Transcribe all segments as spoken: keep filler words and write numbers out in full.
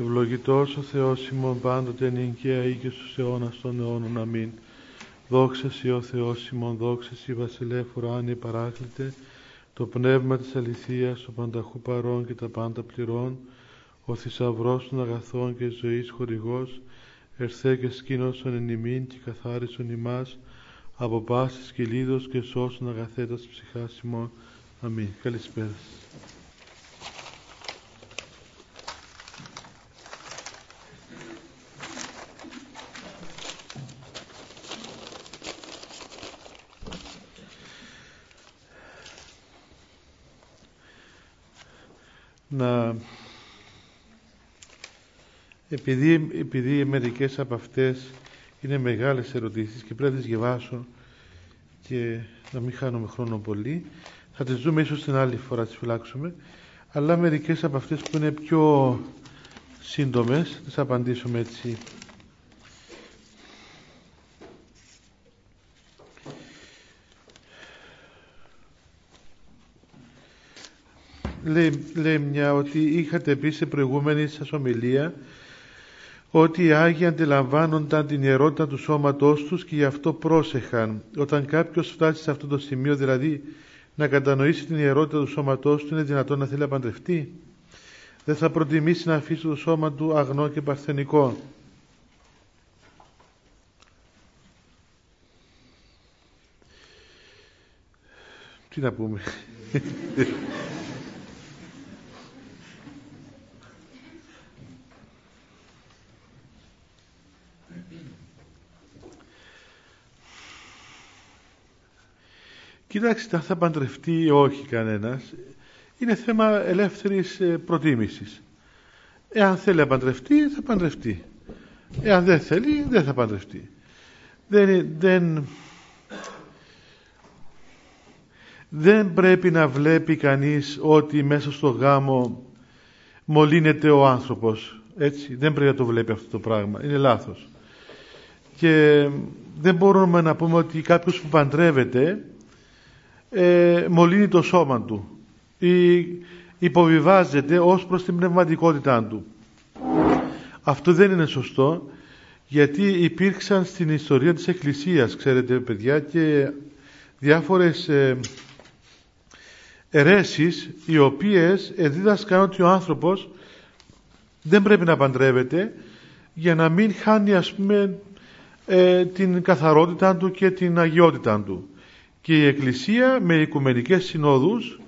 Ευλογητός ο Θεός ημών πάντοτε νυν ή και στους αιώνας των αιώνων. Αμήν. Δόξα Συ ο Θεός ημών, δόξα Συ βασιλεύουρα ανυπαράκλητε, το πνεύμα της αληθείας, ο πανταχού παρών και τα πάντα πληρών, ο θησαυρός των αγαθών και ζωής χορηγός, ερθέ και σκήνωσον εν ημίν και καθάρισον ημάς από πάσης κυλίδος και σώσον αγαθέτας ψυχάς ημών. Αμήν. Καλησπέρα. Να... Επειδή, επειδή μερικές από αυτές είναι μεγάλες ερωτήσεις και πρέπει να τις διαβάσω και να μην χάνουμε χρόνο πολύ, θα τις δούμε ίσως την άλλη φορά, τις φυλάξουμε, αλλά μερικές από αυτές που είναι πιο σύντομες τις απαντήσουμε έτσι. Λέει, λέει μια ότι είχατε πει σε προηγούμενη σας ομιλία ότι οι Άγιοι αντιλαμβάνονταν την ιερότητα του σώματός τους και γι' αυτό πρόσεχαν. Όταν κάποιος φτάσει σε αυτό το σημείο, δηλαδή να κατανοήσει την ιερότητα του σώματός του, είναι δυνατόν να θέλει να παντρευτεί? Δεν θα προτιμήσει να αφήσει το σώμα του αγνό και παρθενικό? Τι να πούμε? Κοιτάξτε, αν θα παντρευτεί ή όχι κανένας, είναι θέμα ελεύθερης προτίμησης. Εάν θέλει να παντρευτεί, θα παντρευτεί. Εάν δεν θέλει, δεν θα παντρευτεί. Δεν, δεν, δεν πρέπει να βλέπει κανείς ότι μέσα στο γάμο μολύνεται ο άνθρωπος. Έτσι, δεν πρέπει να το βλέπει αυτό το πράγμα. Είναι λάθος. Και δεν μπορούμε να πούμε ότι κάποιος που παντρεύεται Ε, μολύνει το σώμα του ή υποβιβάζεται ως προς την πνευματικότητά του. Αυτό δεν είναι σωστό, γιατί υπήρξαν στην ιστορία της Εκκλησίας, ξέρετε παιδιά, και διάφορες ε, αιρέσεις οι οποίες εδίδασκαν ότι ο άνθρωπος δεν πρέπει να παντρεύεται για να μην χάνει, ας πούμε, ε, την καθαρότητά του και την αγιότητά του. Και η Εκκλησία με οικουμενικές συνόδους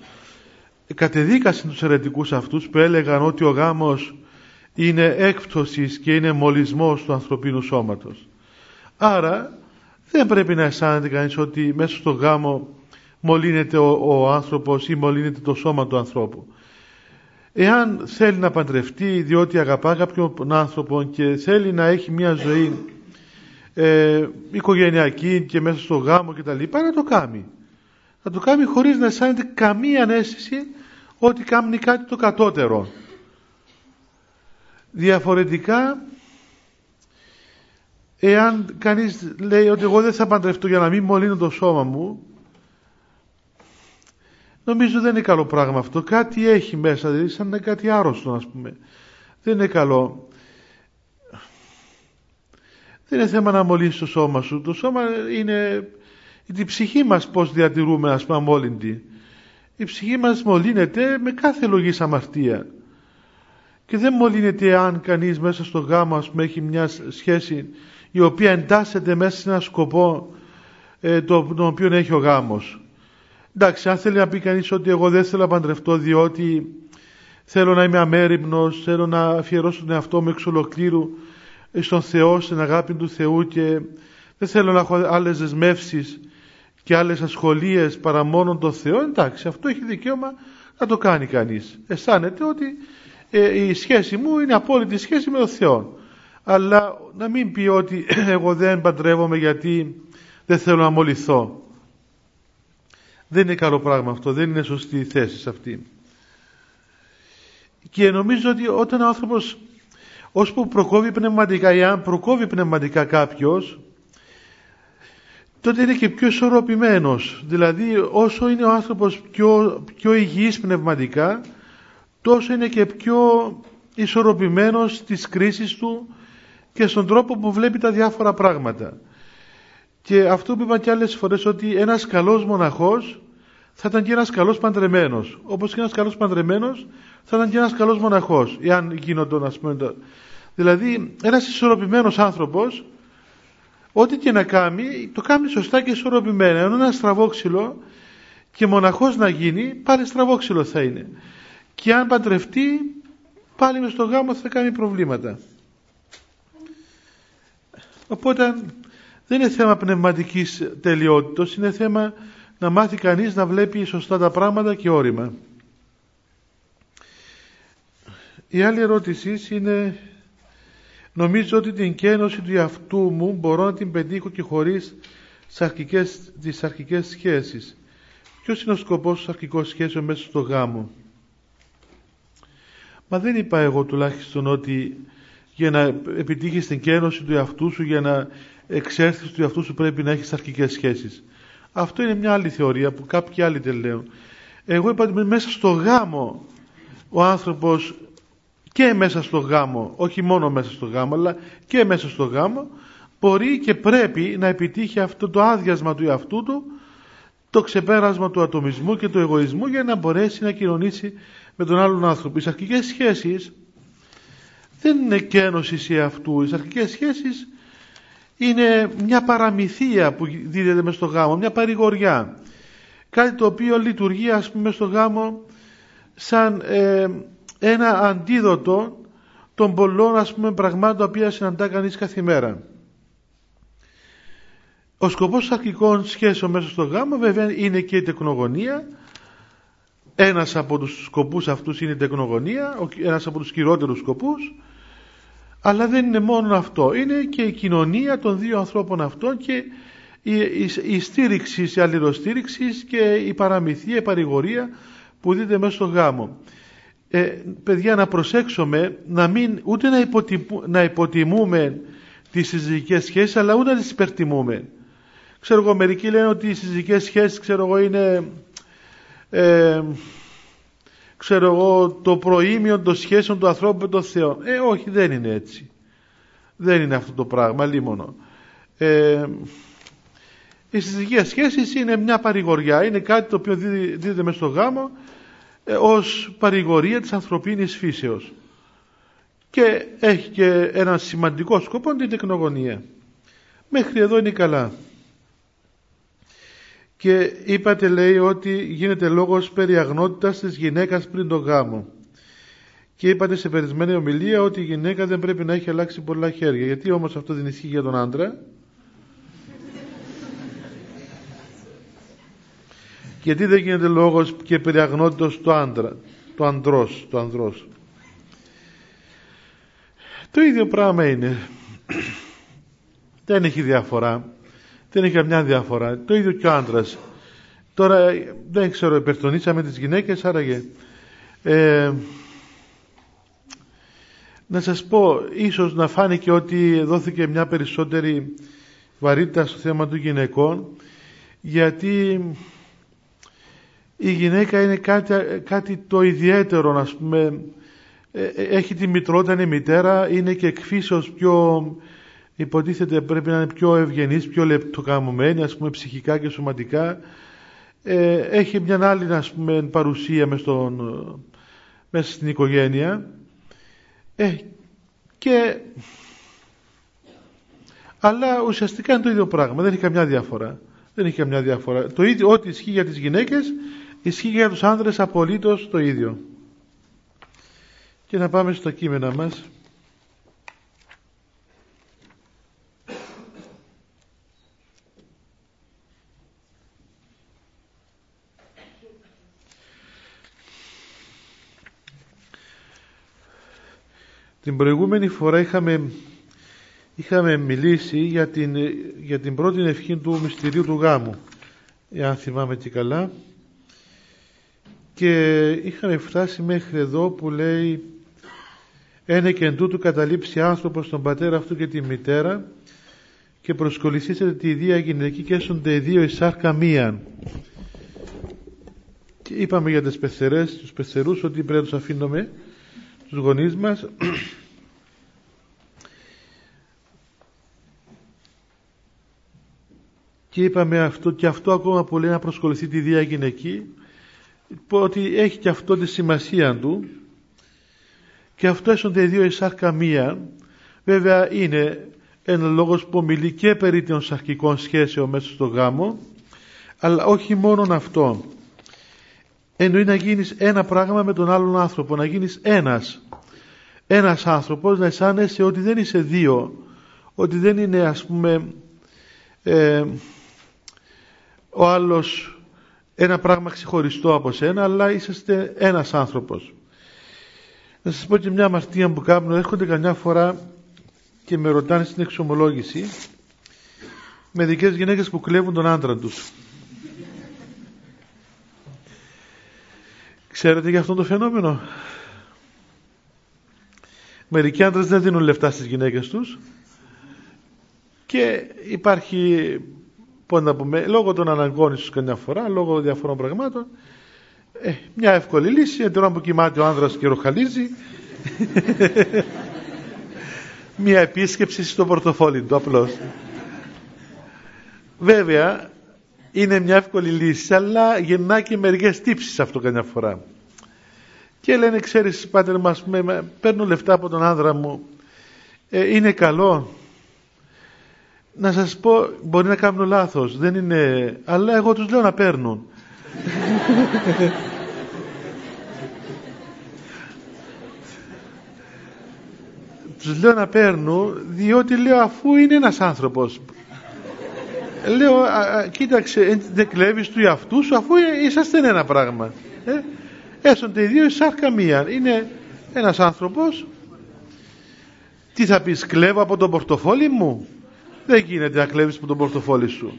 κατεδίκασε τους αιρετικούς αυτούς που έλεγαν ότι ο γάμος είναι έκπτωσης και είναι μολυσμός του ανθρωπίνου σώματος. Άρα δεν πρέπει να αισθάνεται κανείς ότι μέσα στο γάμο μολύνεται ο, ο άνθρωπος ή μολύνεται το σώμα του ανθρώπου. Εάν θέλει να παντρευτεί διότι αγαπά κάποιον άνθρωπο και θέλει να έχει μια ζωή Ε, οικογενειακή και μέσα στο γάμο και τα λοιπά, να το κάνει. Να το κάνει χωρίς να αισθάνεται καμία αίσθηση ότι κάνει κάτι το κατώτερο. Διαφορετικά, εάν κανείς λέει ότι εγώ δεν θα παντρευτώ για να μην μολύνω το σώμα μου, νομίζω δεν είναι καλό πράγμα αυτό. Κάτι έχει μέσα, δηλαδή σαν να είναι κάτι άρρωστο, ας πούμε. Δεν είναι καλό. Δεν είναι θέμα να μολύνεις το σώμα σου. Το σώμα είναι την ψυχή μας, πώς διατηρούμε, ας πούμε, αμόλυντη. Η ψυχή μας μολύνεται με κάθε λογής αμαρτία. Και δεν μολύνεται αν κανείς μέσα στο γάμο, ας πούμε, έχει μια σχέση η οποία εντάσσεται μέσα σε έναν σκοπό ε, τον οποίο έχει ο γάμος. Εντάξει, αν θέλει να πει κανείς ότι εγώ δεν θέλω να παντρευτώ διότι θέλω να είμαι αμέριμνος, θέλω να αφιερώσω τον εαυτό μου εξ ολοκλήρου στον Θεό, στην αγάπη του Θεού και δεν θέλω να έχω άλλες δεσμεύσεις και άλλες ασχολίες παρά μόνο τον Θεό, εντάξει, αυτό έχει δικαίωμα να το κάνει κανείς. Αισθάνεται ότι ε, η σχέση μου είναι απόλυτη σχέση με τον Θεό. Αλλά να μην πει ότι εγώ δεν παντρεύομαι γιατί δεν θέλω να μολυθώ. Δεν είναι καλό πράγμα αυτό, δεν είναι σωστή η θέση σε αυτή. Και νομίζω ότι όταν ο άνθρωπος ώσπου προκόβει πνευματικά ή αν προκόβει πνευματικά κάποιος, τότε είναι και πιο ισορροπημένος. Δηλαδή όσο είναι ο άνθρωπος πιο, πιο υγιής πνευματικά, τόσο είναι και πιο ισορροπημένος στις κρίσεις του και στον τρόπο που βλέπει τα διάφορα πράγματα. Και αυτό που είπα και άλλες φορές, ότι ένας καλός μοναχός θα ήταν και ένας καλός παντρεμένος. Όπως και ένας καλός παντρεμένος θα ήταν και ένας καλός μοναχός, εάν γίνονταν, ας πούμε. Δηλαδή, ένας ισορροπημένος άνθρωπος, ό,τι και να κάνει, το κάνει σωστά και ισορροπημένα. Ενώ ένα στραβόξυλο και μοναχός να γίνει, πάλι στραβόξυλο θα είναι. Και αν παντρευτεί, πάλι μες στον γάμο θα κάνει προβλήματα. Οπότε, δεν είναι θέμα πνευματικής τελειότητας, είναι θέμα να μάθει κανείς να βλέπει σωστά τα πράγματα και όρημα. Η άλλη ερώτηση είναι: νομίζω ότι την καίνωση του εαυτού μου μπορώ να την πετύχω και χωρίς τις αρχικές, τις αρχικές σχέσεις. Ποιος είναι ο σκοπός της αρχικής σχέσης μέσα στο γάμο? Μα δεν είπα εγώ τουλάχιστον ότι για να επιτύχεις την καίνωση του εαυτού σου, για να εξέρθεις του εαυτού σου, πρέπει να έχεις αρχικές σχέσεις. Αυτό είναι μια άλλη θεωρία που κάποιοι άλλοι δεν λέουν. Εγώ είπα ότι μέσα στο γάμο ο άνθρωπος, και μέσα στο γάμο, όχι μόνο μέσα στο γάμο, αλλά και μέσα στο γάμο, μπορεί και πρέπει να επιτύχει αυτό το άδειασμα του εαυτού του, το ξεπέρασμα του ατομισμού και του εγωισμού, για να μπορέσει να κοινωνήσει με τον άλλον άνθρωπο. Οι αρχικές σχέσεις δεν είναι καίνωση εαυτού. Οι αρχικές σχέσεις είναι μια παραμυθία που δίδεται μες στο γάμο, μια παρηγοριά. Κάτι το οποίο λειτουργεί, ας πούμε, στο γάμο σαν ε, ένα αντίδοτο των πολλών, ας πούμε, πραγμάτων τα οποία συναντά κανείς κάθε μέρα. Ο σκοπός αρχικών σχέσεων μέσα στο γάμο, βέβαια, είναι και η τεκνογωνία. Ένας από τους σκοπούς αυτούς είναι η τεκνογωνία, ένας από τους κυριότερους σκοπούς. Αλλά δεν είναι μόνο αυτό, είναι και η κοινωνία των δύο ανθρώπων αυτών και η, η, η στήριξη, η αλληλοστήριξη και η παραμυθία, η παρηγορία που δείτε μέσα στο γάμο. Ε, παιδιά, να προσέξουμε να μην, ούτε να, υποτιμού, να υποτιμούμε τις συζυγικές σχέσεις, αλλά ούτε να τις υπερτιμούμε. Ξέρω εγώ, μερικοί λένε ότι οι συζυγικές σχέσεις, ξέρω εγώ, είναι ε, ξέρω εγώ, το προήμιο των σχέσεων του ανθρώπου με τον Θεό. Ε, όχι, δεν είναι έτσι. Δεν είναι αυτό το πράγμα, λίμωνο. Ε, οι συζυγικές σχέσεις είναι μια παρηγοριά, είναι κάτι το οποίο δίδεται μες στο γάμο, ως παρηγορία της ανθρωπίνης φύσεως, και έχει και ένα σημαντικό σκοπό, την τεκνογωνία. Μέχρι εδώ είναι καλά. Και είπατε, λέει, ότι γίνεται λόγος περί αγνότητας της γυναίκας πριν τον γάμο, και είπατε σε περισμένη ομιλία ότι η γυναίκα δεν πρέπει να έχει αλλάξει πολλά χέρια. Γιατί όμως αυτό δεν ισχύει για τον άντρα? Γιατί δεν γίνεται λόγος και περί αγνότητος του άντρα, του ανδρός, του ανδρός? Το ίδιο πράγμα είναι. Δεν έχει διαφορά. Δεν έχει καμιά διαφορά. Το ίδιο και ο άντρας. Τώρα δεν ξέρω, υπερτονίσαμε τις γυναίκες, άραγε. Ε, να σας πω, ίσως να φάνηκε ότι δόθηκε μια περισσότερη βαρύτητα στο θέμα των γυναικών, γιατί η γυναίκα είναι κάτι, κάτι το ιδιαίτερο, να πούμε. Έχει τη μητρότητα, είναι μητέρα, είναι και εκφύσεως πιο, υποτίθεται πρέπει να είναι πιο ευγενής, πιο λεπτοκαμωμένη, ας πούμε, ψυχικά και σωματικά. Ε, έχει μια άλλη, ας πούμε, παρουσία μες στον, μες στην οικογένεια. Ε, και... αλλά ουσιαστικά είναι το ίδιο πράγμα, δεν έχει καμιά διαφορά. Δεν έχει καμιά διαφορά. Το ίδιο, ό,τι ισχύει για τις γυναίκες, ισχύει για τους άνδρες απολύτως το ίδιο. Και να πάμε στα κείμενα μας. Την προηγούμενη φορά είχαμε, είχαμε μιλήσει για την, για την πρώτη ευχή του μυστηρίου του γάμου, εάν θυμάμαι και καλά. Και είχαμε φτάσει μέχρι εδώ που λέει: «Ένε και εν τούτου καταλήψει άνθρωπος τον πατέρα αυτού και τη μητέρα, και προσκοληθήσετε τη δία γυναική και έσονται δύο εις σάρκα μίαν». Και είπαμε για τις πεθερές, τους πεθερούς, ότι πρέπει να τους αφήνουμε, στους γονείς μας. Και είπαμε αυτό, και αυτό ακόμα που λέει να προσκοληθεί τη Δία Γυναική, ότι έχει και αυτό τη σημασία του, και αυτό έσονται οι δύο εις σάρκα μία. Βέβαια είναι ένα λόγος που μιλεί και περί των σαρκικών σχέσεων μέσα στο γάμο, αλλά όχι μόνον αυτό. Εννοεί να γίνεις ένα πράγμα με τον άλλον άνθρωπο, να γίνεις ένας. Ένας άνθρωπος, να αισθάνεσαι ότι δεν είσαι δύο, ότι δεν είναι ας πούμε ε, ο άλλος ένα πράγμα ξεχωριστό από σένα, αλλά είσαστε ένας άνθρωπος. Να σας πω και μια αμαρτία που κάνω. Έρχονται καμιά φορά και με ρωτάνε στην εξομολόγηση μερικές γυναίκες που κλέβουν τον άντρα τους. Ξέρετε για αυτό το φαινόμενο? Μερικοί άντρες δεν δίνουν λεφτά στις γυναίκες τους και υπάρχει, πώς να πούμε, λόγω των αναγκών ίσως καμιά φορά, λόγω διαφορών πραγμάτων, ε, μια εύκολη λύση, εν τώρα που κοιμάται ο άνδρας και ροχαλίζει μια επίσκεψη στο πορτοφόλι του απλώς. Βέβαια είναι μια εύκολη λύση, αλλά γεννά και μερικές τύψεις αυτό καμιά φορά. Και λένε, ξέρεις πάτερ μας, παίρνω λεφτά από τον άνδρα μου, ε, είναι καλό? Να σας πω, μπορεί να κάνω λάθος, δεν είναι, αλλά εγώ τους λέω να παίρνουν. Τους λέω να παίρνουν, διότι λέω, αφού είναι ένας άνθρωπος, λέω, α, κοίταξε, δεν κλέβεις του εαυτού σου, αφού είσαστε ένα πράγμα. Ε? Έστονται οι δύο εις σάρκα μία. Είναι ένας άνθρωπος. Τι θα πεις, κλέβω από τον πορτοφόλι μου? Δεν γίνεται να κλέβεις από τον πορτοφόλι σου.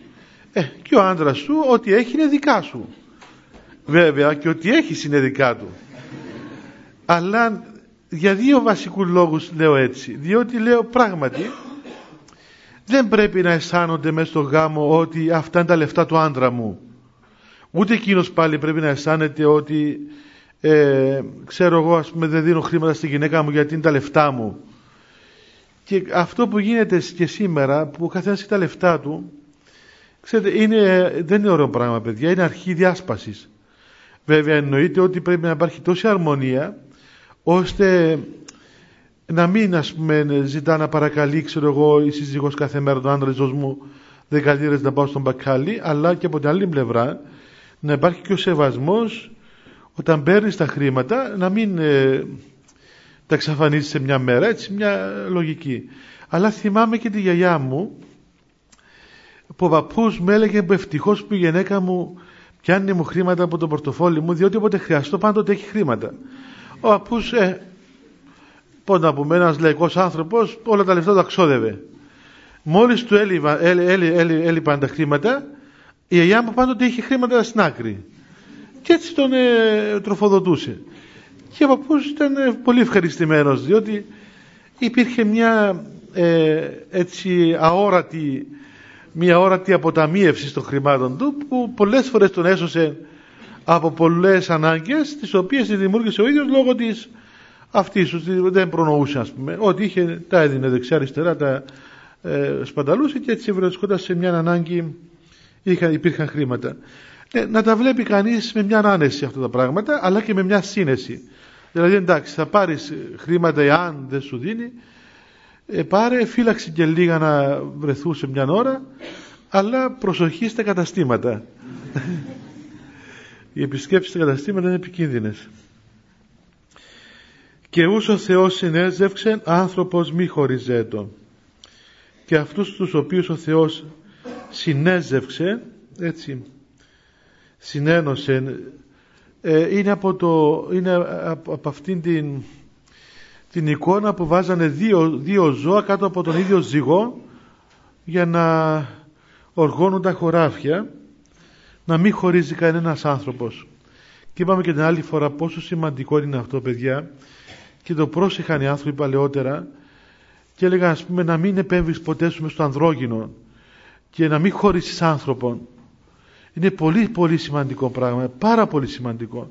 Ε, και ο άντρας σου, ό,τι έχει είναι δικά σου. Βέβαια, και ό,τι έχει είναι δικά του. Αλλά για δύο βασικούς λόγους λέω έτσι. Διότι λέω πράγματι, δεν πρέπει να αισθάνονται μέσα στο γάμο ότι αυτά είναι τα λεφτά του άντρα μου. Ούτε εκείνος πάλι πρέπει να αισθάνεται ότι ε, ξέρω εγώ, ας πούμε, δεν δίνω χρήματα στη γυναίκα μου γιατί είναι τα λεφτά μου. Και αυτό που γίνεται και σήμερα, που ο καθένας έχει τα λεφτά του, ξέρετε, είναι, δεν είναι ωραίο πράγμα, παιδιά, είναι αρχή διάσπασης. Βέβαια εννοείται ότι πρέπει να υπάρχει τόση αρμονία ώστε να μην, ας πούμε, ζητά να παρακαλεί, ξέρω εγώ, η σύζυγος κάθε μέρα τον άντρα, ζω μου δεκαλίρες να πάω στον μπακάλι, αλλά και από την άλλη πλευρά να υπάρχει και ο σεβασμός όταν παίρνεις τα χρήματα, να μην ε, τα εξαφανίζεις σε μια μέρα, έτσι, μια λογική. Αλλά θυμάμαι και τη γιαγιά μου, που ο παππούς μου έλεγε, ευτυχώς που η γυναίκα μου πιάνει μου χρήματα από το πορτοφόλι μου, διότι όποτε χρειαστώ πάντοτε έχει χρήματα. Ο παππούς, ε, πώς να πούμε, ένας λαϊκός άνθρωπος, όλα τα λεφτά τα ξόδευε. Μόλις του έλειπαν έλει, έλει, έλει, έλει τα χρήματα, η γιαγιά μου πάντοτε είχε χρήματα στην άκρη. Και έτσι τον ε, τροφοδοτούσε. Και ο παππούς ήταν ε, πολύ ευχαριστημένος, διότι υπήρχε μια ε, έτσι αόρατη, μια αόρατη αποταμίευση των χρημάτων του, που πολλές φορές τον έσωσε από πολλές ανάγκες, τις οποίες τις δημιούργησε ο ίδιος λόγω της αυτής, δεν προνοούσε, ας πούμε, ότι είχε, τα έδινε δεξιά-αριστερά, τα ε, σπαταλούσε και έτσι βρισκόταν σε μια ανάγκη, είχα, υπήρχαν χρήματα. Ναι, να τα βλέπει κανείς με μια άνεση αυτά τα πράγματα, αλλά και με μια σύνεση. Δηλαδή, εντάξει, θα πάρεις χρήματα, εάν δεν σου δίνει, ε, πάρε, φύλαξε και λίγα να βρεθούν σε μια ώρα, αλλά προσοχή στα καταστήματα. Οι επισκέψεις στα καταστήματα είναι επικίνδυνες. «Και ούς ο Θεός συνέζευξεν, άνθρωπος μη χωριζέτο». Και αυτούς τους οποίους ο Θεός συνέζευξε, έτσι, συνένωσε, ε, είναι, από το, είναι από, από αυτήν την, την εικόνα που βάζανε δύο, δύο ζώα κάτω από τον ίδιο ζυγό για να οργώνουν τα χωράφια, να μην χωρίζει κανένας άνθρωπος. Και είπαμε και την άλλη φορά πόσο σημαντικό είναι αυτό, παιδιά, και το πρόσεχαν οι άνθρωποι παλαιότερα και έλεγαν, ας πούμε, να μην επέμβεις ποτέ σου μες στο ανδρόγυνο και να μην χωρίσεις άνθρωπον. Είναι πολύ πολύ σημαντικό πράγμα, πάρα πολύ σημαντικό.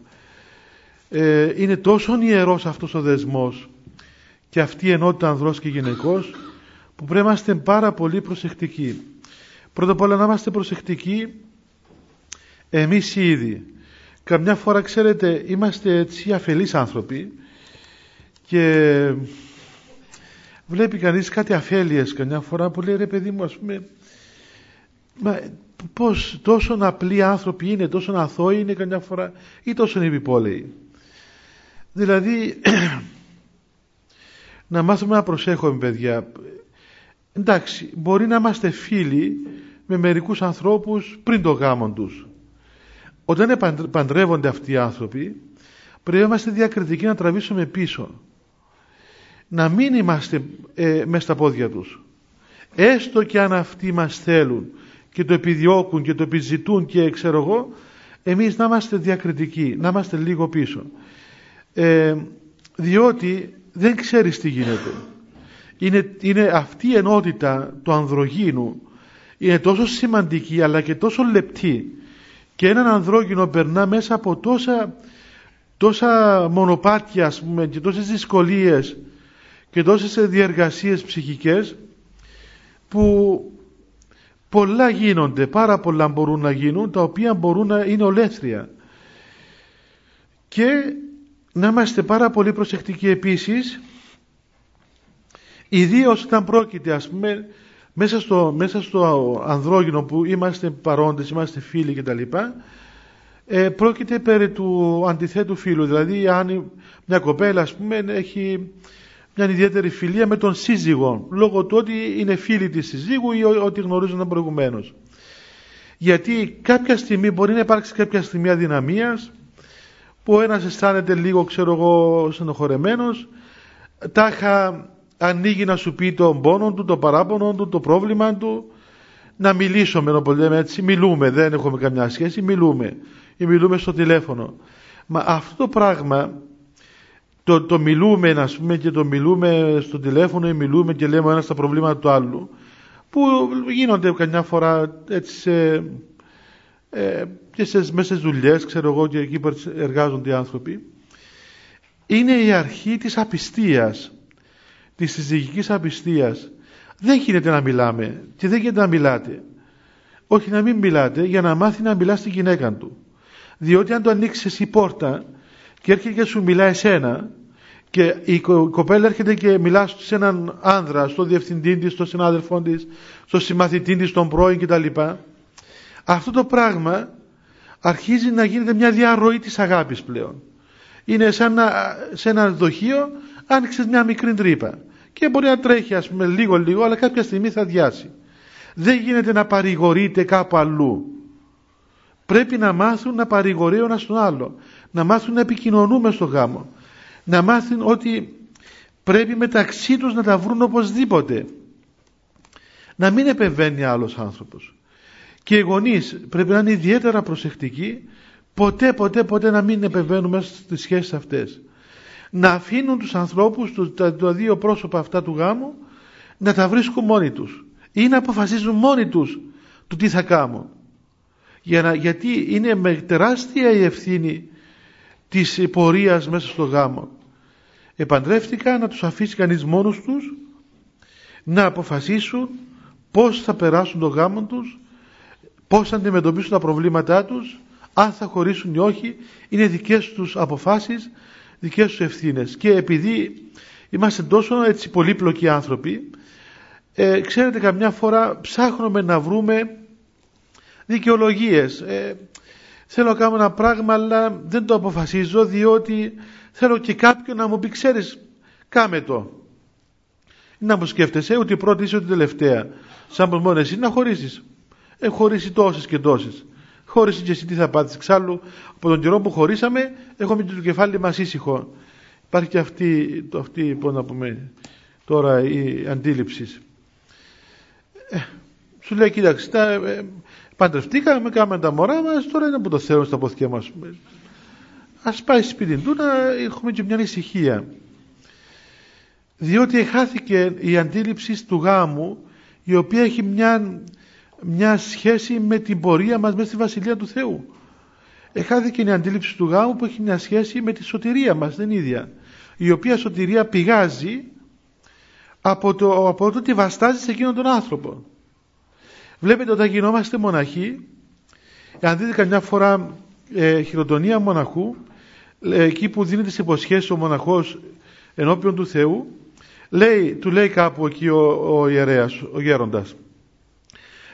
ε, είναι τόσο ιερός αυτός ο δεσμός και αυτή η ενότητα ανδρός και γυναικός, που πρέπει να είμαστε πάρα πολύ προσεκτικοί. Πρώτα απ' όλα να είμαστε προσεκτικοί εμείς οι ίδιοι. Καμιά φορά, ξέρετε, είμαστε έτσι αφελείς άνθρωποι και βλέπει κανείς κάτι αφέλειες καμιά φορά που λέει, ρε παιδί μου, ας πούμε, μα πώς τόσο απλοί άνθρωποι είναι, τόσο αθώοι είναι καμιά φορά ή τόσο επιπόλαιοι. Δηλαδή να μάθουμε να προσέχουμε, παιδιά. Εντάξει, μπορεί να είμαστε φίλοι με μερικούς ανθρώπους πριν το γάμο τους. Όταν παντρεύονται αυτοί οι άνθρωποι, πρέπει να είμαστε διακριτικοί, να τραβήσουμε πίσω. Να μην είμαστε ε, μες στα πόδια τους. Έστω και αν αυτοί μας θέλουν και το επιδιώκουν και το επιζητούν και ξέρω εγώ, εμείς να είμαστε διακριτικοί, να είμαστε λίγο πίσω. Ε, διότι δεν ξέρεις τι γίνεται. Είναι, είναι αυτή η ενότητα του ανδρογίνου, είναι τόσο σημαντική αλλά και τόσο λεπτή, και έναν ανδρόγυνο περνά μέσα από τόσα, τόσα μονοπάτια, ας πούμε, και τόσες δυσκολίες και τόσες διεργασίες ψυχικές, που πολλά γίνονται, πάρα πολλά μπορούν να γίνουν, τα οποία μπορούν να είναι ολέθρια. Και να είμαστε πάρα πολύ προσεκτικοί επίσης, ιδίως όταν πρόκειται, ας πούμε, μέσα στο, μέσα στο ανδρόγυνο που είμαστε παρόντες, είμαστε φίλοι κτλ, ε, πρόκειται περί του αντιθέτου φίλου. Δηλαδή, αν μια κοπέλα, ας πούμε, έχει μια ιδιαίτερη φιλία με τον σύζυγο, λόγω του ότι είναι φίλη της σύζυγου ή ότι γνωρίζονταν προηγουμένως. Γιατί κάποια στιγμή μπορεί να υπάρξει κάποια στιγμή αδυναμίας, που ένας αισθάνεται λίγο, ξέρω εγώ, στενοχωρεμένος, τάχα ανοίγει να σου πει τον πόνο του, το παράπονο του, το πρόβλημα του, να μιλήσουμε, όπως λέμε έτσι, μιλούμε, δεν έχουμε καμιά σχέση, μιλούμε ή μιλούμε στο τηλέφωνο. Μα αυτό το πράγμα, το, το μιλούμε, ας πούμε, και το μιλούμε στο τηλέφωνο ή μιλούμε και λέμε ένα στα προβλήματα του άλλου, που γίνονται καμιά φορά έτσι σε, ε, και σε, μέσα στις δουλειές, ξέρω εγώ, και εκεί εργάζονται οι άνθρωποι, είναι η αρχή της απιστίας, της συζυγικής απιστίας. Δεν γίνεται να μιλάμε και δεν γίνεται να μιλάτε. Όχι, να μην μιλάτε, για να μάθει να μιλά στη γυναίκα του. Διότι αν το ανοίξει εσύ πόρτα και έρχεται και σου μιλάει εσένα, και η κοπέλα έρχεται και μιλά σε έναν άνδρα, στον διευθυντή της, στον συνάδελφό της, στον συμμαθητή της, στον πρώην κτλ, αυτό το πράγμα αρχίζει να γίνεται μια διαρροή της αγάπης πλέον. Είναι σαν να, σε ένα δοχείο άνοιξες μια μικρή τρύπα και μπορεί να τρέχει, ας πούμε, λίγο λίγο, αλλά κάποια στιγμή θα αδειάσει. Δεν γίνεται να παρηγορείται κάπου αλλού. Πρέπει να μάθουν να παρηγορεί ο ένας τον άλλο, να μάθουν να επικοινωνούμε στο γάμο, να μάθουν ότι πρέπει μεταξύ τους να τα βρουν οπωσδήποτε, να μην επεμβαίνει άλλος άνθρωπος. Και οι γονείς πρέπει να είναι ιδιαίτερα προσεκτικοί, ποτέ ποτέ ποτέ να μην επεμβαίνουμε στις σχέσεις αυτές. Να αφήνουν τους ανθρώπους, τα, τα δύο πρόσωπα αυτά του γάμου, να τα βρίσκουν μόνοι τους ή να αποφασίζουν μόνοι τους το τι θα κάνουν. Για να, γιατί είναι με τεράστια η ευθύνη της πορείας μέσα στο γάμο. Επαντρεύτηκα, να τους αφήσει κανείς μόνος τους να αποφασίσουν πώς θα περάσουν το γάμο τους, πώς θα αντιμετωπίσουν τα προβλήματά τους, αν θα χωρίσουν ή όχι. Είναι δικές τους αποφάσεις, δικές τους ευθύνες. Και επειδή είμαστε τόσο έτσι πολύπλοκοι άνθρωποι, ε, ξέρετε, καμιά φορά ψάχνουμε να βρούμε δικαιολογίες. Ε, θέλω να κάνω ένα πράγμα, αλλά δεν το αποφασίζω, διότι θέλω και κάποιον να μου πει, ξέρεις, κάμε το. Να μου σκέφτεσαι, ούτε η πρώτη είσαι ούτε η τελευταία. Σαν πως μόνο εσύ να χωρίσεις. Ε, χωρίσει τόσες και τόσες. Χωρίς και εσύ τι θα πάθεις. Εξάλλου, από τον καιρό που χωρίσαμε, έχουμε και το κεφάλι μας ήσυχο. Υπάρχει και αυτή, το, αυτή πώς να πούμε, τώρα η αντίληψη. Ε, σου λέει, κοίταξε, τα, ε, παντρευτήκαμε, κάναμε τα μωρά μας, τώρα είναι που το θέλουμε στα πόθηκια μας. Ας πάει σπίτι του να έχουμε και μια ησυχία. Διότι χάθηκε η αντίληψη του γάμου, η οποία έχει μια... μια σχέση με την πορεία μας μέσα στη Βασιλεία του Θεού. εχάθηκε η αντίληψη του γάμου που έχει μια σχέση με τη σωτηρία μας, δεν ίδια, η οποία σωτηρία πηγάζει από το, από το ότι βαστάζει σε εκείνον τον άνθρωπο. Βλέπετε, όταν γινόμαστε μοναχοί, αν δείτε καμιά φορά ε, χειροτονία μοναχού, ε, εκεί που δίνεται σε υποσχέσεις ο μοναχός ενώπιον του Θεού, λέει, του λέει κάπου εκεί ο, ο ιερέας, ο γέροντας,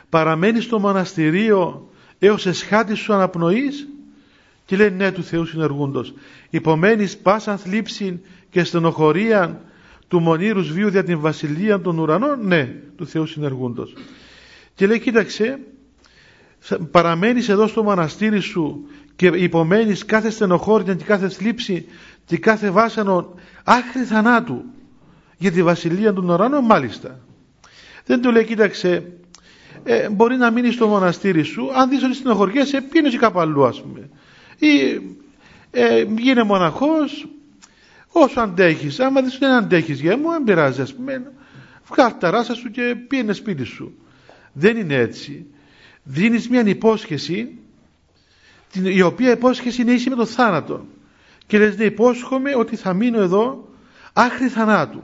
παραμένει στο μοναστηρίο έως εσχάτης σου αναπνοής, και λέει, ναι, του Θεού συνεργούντος, υπομένεις πάσαν θλίψην και στενοχωρίαν του μονήρους βίου δια την βασιλεία των ουρανών, ναι, του Θεού συνεργούντος. Και λέει, κοίταξε, παραμένεις εδώ στο μοναστήρι σου και υπομένεις κάθε στενοχώρια και κάθε θλίψη και κάθε βάσανο άχρη θανάτου για τη βασιλεία των ουρανών, μάλιστα. Δεν του λέει, κοίταξε, ε, μπορεί να μείνεις στο μοναστήρι σου, αν δεις ότι στενοχωριέσαι, πήγαινε και κάπου αλλού, ας πούμε, ή ε, γίνε μοναχός όσο αντέχεις. Άμα δεις ότι δεν αντέχεις, γε μου, δεν πειράζει, ας πούμε, βγάλ' τα ράσα σου και πήγαινε σπίτι σου. Δεν είναι έτσι. Δίνεις μια υπόσχεση, την, η οποία υπόσχεση είναι ίση με το θάνατο, και λες, ναι, υπόσχομαι ότι θα μείνω εδώ άχρη θανάτου.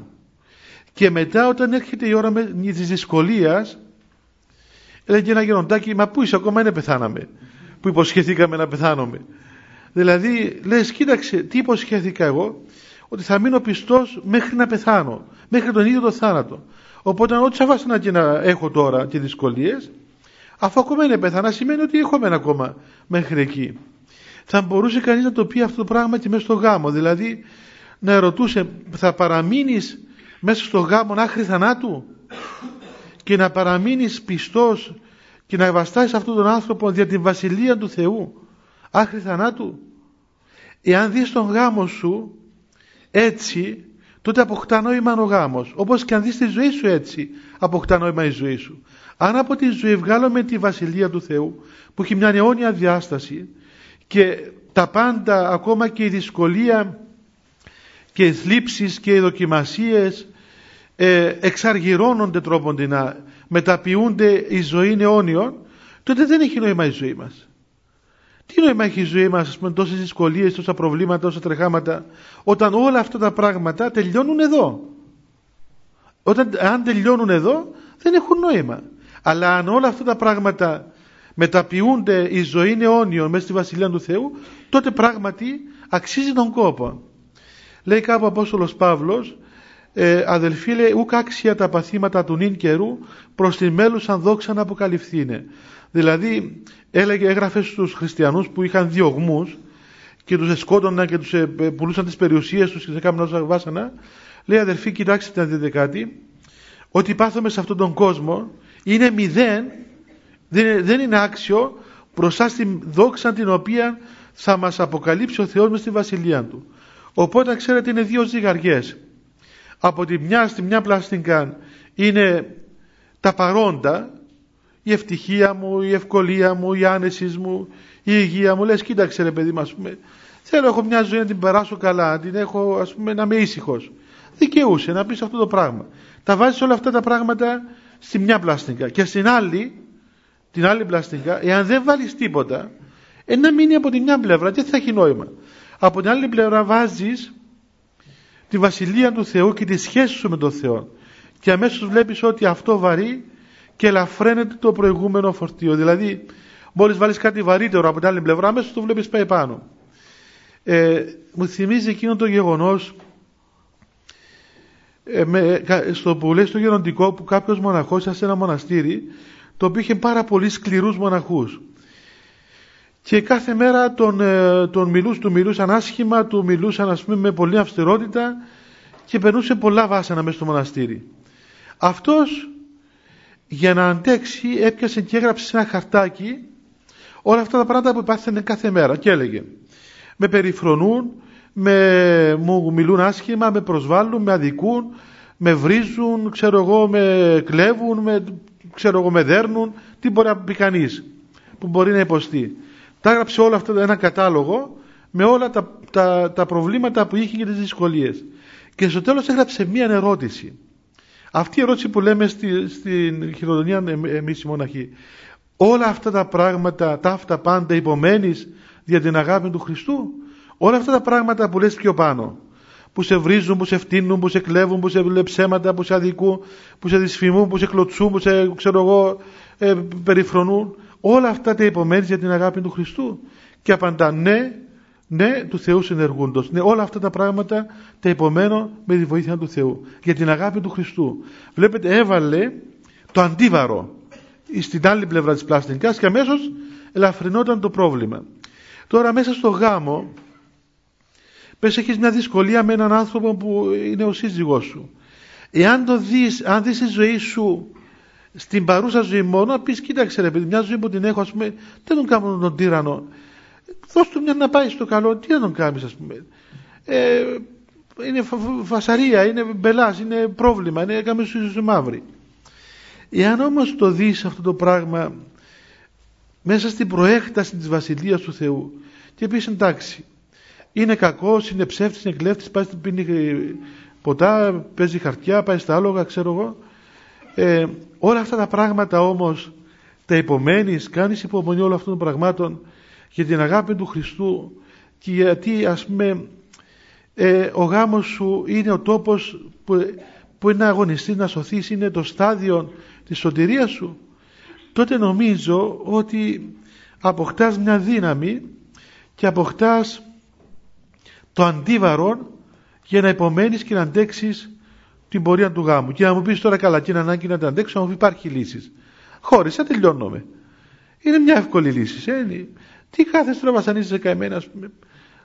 Και μετά, όταν έρχεται η ώρα της δυσκολίας, έλεγε ένα γεροντάκι, μα πού είσαι ακόμα, δεν πεθάναμε, που υποσχεθήκαμε να πεθάνομαι. Δηλαδή, λες, κοίταξε, τι υποσχέθηκα εγώ, ότι θα μείνω πιστός μέχρι να πεθάνω, μέχρι τον ίδιο το θάνατο. Οπότε, ό,τι σαβάσανα και να έχω τώρα και δυσκολίες, αφού ακόμα είναι πεθανά, σημαίνει ότι έχουμε ακόμα μέχρι εκεί. Θα μπορούσε κανείς να το πει αυτό το πράγμα και μέσα στο γάμο. Δηλαδή, να ερωτούσε, θα παραμείνεις μέσα στο γάμο άχρη θανάτου, και να παραμείνεις πιστός και να βαστάσεις αυτόν τον άνθρωπο δια την βασιλεία του Θεού άχρη θανάτου? Εάν δεις τον γάμο σου έτσι, τότε αποκτά νόημα ο γάμος. Όπως και αν δεις τη ζωή σου έτσι, αποκτά νόημα η ζωή σου. Αν από τη ζωή βγάλουμε τη βασιλεία του Θεού, που έχει μια αιώνια διάσταση, και τα πάντα, ακόμα και η δυσκολία και οι θλίψεις και οι δοκιμασίες, ε, εξαργυρώνονται τρόποντινα, μεταποιούνται η ζωή αιώνιων, τότε δεν έχει νόημα η ζωή μας. Τι νόημα έχει η ζωή μας με τόσες δυσκολίες, τόσα προβλήματα, τόσα τρεχάματα, όταν όλα αυτά τα πράγματα τελειώνουν εδώ? Όταν, αν τελειώνουν εδώ, δεν έχουν νόημα. Αλλά αν όλα αυτά τα πράγματα μεταποιούνται η ζωή αιώνιων μέσα στη βασιλεία του Θεού, τότε πράγματι αξίζει τον κόπο. Λέει κάπου ο Απόστολος Παύλος, ε, αδελφοί, λέει, ουκ άξια τα παθήματα του νυν καιρού, προς τη μέλουσαν δόξα να αποκαλυφθήνε. Δηλαδή, έλεγε, έγραφε στους χριστιανούς που είχαν διωγμούς και τους εσκότωναν και τους ε, ε, πουλούσαν τις περιουσίες τους και σε κάμουν όσα βάσανα, λέει, αδελφοί, κοιτάξτε να δείτε κάτι, ότι πάθουμε σε αυτόν τον κόσμο είναι μηδέν, δεν είναι, δεν είναι άξιο μπροστά στη δόξα την οποία θα μας αποκαλύψει ο Θεός μες στη βασιλεία του. Οπότε, ξέρετε, είναι δύο ζυγαριές. Από τη μια, στη μια πλάστικα είναι τα παρόντα, η ευτυχία μου, η ευκολία μου, η άνεση μου, η υγεία μου. Λες, κοίταξε ρε παιδί μου, ας πούμε, θέλω, έχω μια ζωή να την περάσω καλά, την έχω, ας πούμε, να είμαι ήσυχος. Δικαιούσε να πεις αυτό το πράγμα. Τα βάζεις όλα αυτά τα πράγματα στη μια πλάστικα. Και στην άλλη, την άλλη πλάστικα, εάν δεν βάλεις τίποτα, ένα μείνει από τη μια πλευρά, δεν θα έχει νόημα. Από την άλλη πλευρά βάζεις τη βασιλεία του Θεού και τη σχέση σου με τον Θεό, και αμέσως βλέπεις ότι αυτό βαρύ και ελαφραίνεται το προηγούμενο φορτίο. Δηλαδή, μόλις βάλεις κάτι βαρύτερο από την άλλη πλευρά, αμέσως το βλέπεις πάει πάνω. Ε, μου θυμίζει εκείνο το γεγονός ε, με, στο που λέει στο γεροντικό, που κάποιος μοναχός ήταν σε ένα μοναστήρι το οποίο είχε πάρα πολύ σκληρούς μοναχούς. Και κάθε μέρα τον, τον μιλούς, του μιλούσαν άσχημα, του μιλούσαν, ας πούμε, με πολλή αυστηρότητα, και περνούσε πολλά βάσανα μέσα στο μοναστήρι. Αυτός, για να αντέξει, έπιασε και έγραψε σε ένα χαρτάκι όλα αυτά τα πράγματα που πάθαινε κάθε μέρα, και έλεγε, με περιφρονούν, με, μου μιλούν άσχημα, με προσβάλλουν, με αδικούν, με βρίζουν, ξέρω εγώ, με κλέβουν, με, ξέρω εγώ, με δέρνουν. Τι μπορεί να πει κανείς που μπορεί να υποστεί? Τα έγραψε όλα αυτά, ένα κατάλογο με όλα τα, τα, τα προβλήματα που είχε και τις δυσκολίες. Και στο τέλος έγραψε μία ερώτηση. Αυτή η ερώτηση που λέμε στη, στην χειροτονία εμείς οι μοναχοί. Όλα αυτά τα πράγματα, τα αυτά πάντα, υπομένεις δια την αγάπη του Χριστού. Όλα αυτά τα πράγματα που λες πιο πάνω, που σε βρίζουν, που σε φτύνουν, που σε κλέβουν, που σε ψέματα, που σε αδικούν, που σε δυσφημούν, που σε κλωτσούν, που σε ξέρω εγώ, ε, περιφρονούν, όλα αυτά τα υπομένεις για την αγάπη του Χριστού. Και απαντά ναι, ναι του Θεού συνεργούντος. Ναι, όλα αυτά τα πράγματα τα υπομένω με τη βοήθεια του Θεού. Για την αγάπη του Χριστού. Βλέπετε, έβαλε το αντίβαρο στην άλλη πλευρά της πλάστικας και αμέσως ελαφρυνόταν το πρόβλημα. Τώρα μέσα στο γάμο, πες έχεις μια δυσκολία με έναν άνθρωπο που είναι ο σύζυγός σου. Εάν το δεις, αν δεις τη ζωή σου στην παρούσα ζωή μόνο, πεις κοίταξε ρε παιδί, μια ζωή που την έχω, ας πούμε, δεν τον κάνω τον τύρανο. Δώσ' του μια να πάει στο καλό, τι να τον κάνεις, ας πούμε. Ε, είναι φασαρία, είναι μπελάς, είναι πρόβλημα, είναι έκαμε σου μαύρη. Εάν όμως το δεις αυτό το πράγμα μέσα στην προέκταση της Βασιλείας του Θεού και πεις εντάξει, είναι κακός, είναι ψεύτης, είναι κλέφτης, πάει πίνει ποτά, παίζει χαρτιά, πάει στα άλογα, ξέρω εγώ. Ε, όλα αυτά τα πράγματα όμως τα υπομένεις, κάνεις υπομονή όλων αυτών των πραγμάτων για την αγάπη του Χριστού, και γιατί ας πούμε ε, ο γάμος σου είναι ο τόπος που, που είναι να αγωνιστείς, να σωθείς, είναι το στάδιο της σωτηρίας σου, τότε νομίζω ότι αποκτάς μια δύναμη και αποκτάς το αντίβαρο για να υπομένεις και να αντέξεις την πορεία του γάμου. Και να μου πεις τώρα καλά, και είναι ανάγκη να τα αντέξω, να μου πει υπάρχει λύση. Χώρισα, τελειώνομαι. Είναι μια εύκολη λύση. Ε? Τι κάθεσαι να βασανίζεσαι καημένα, ας πούμε.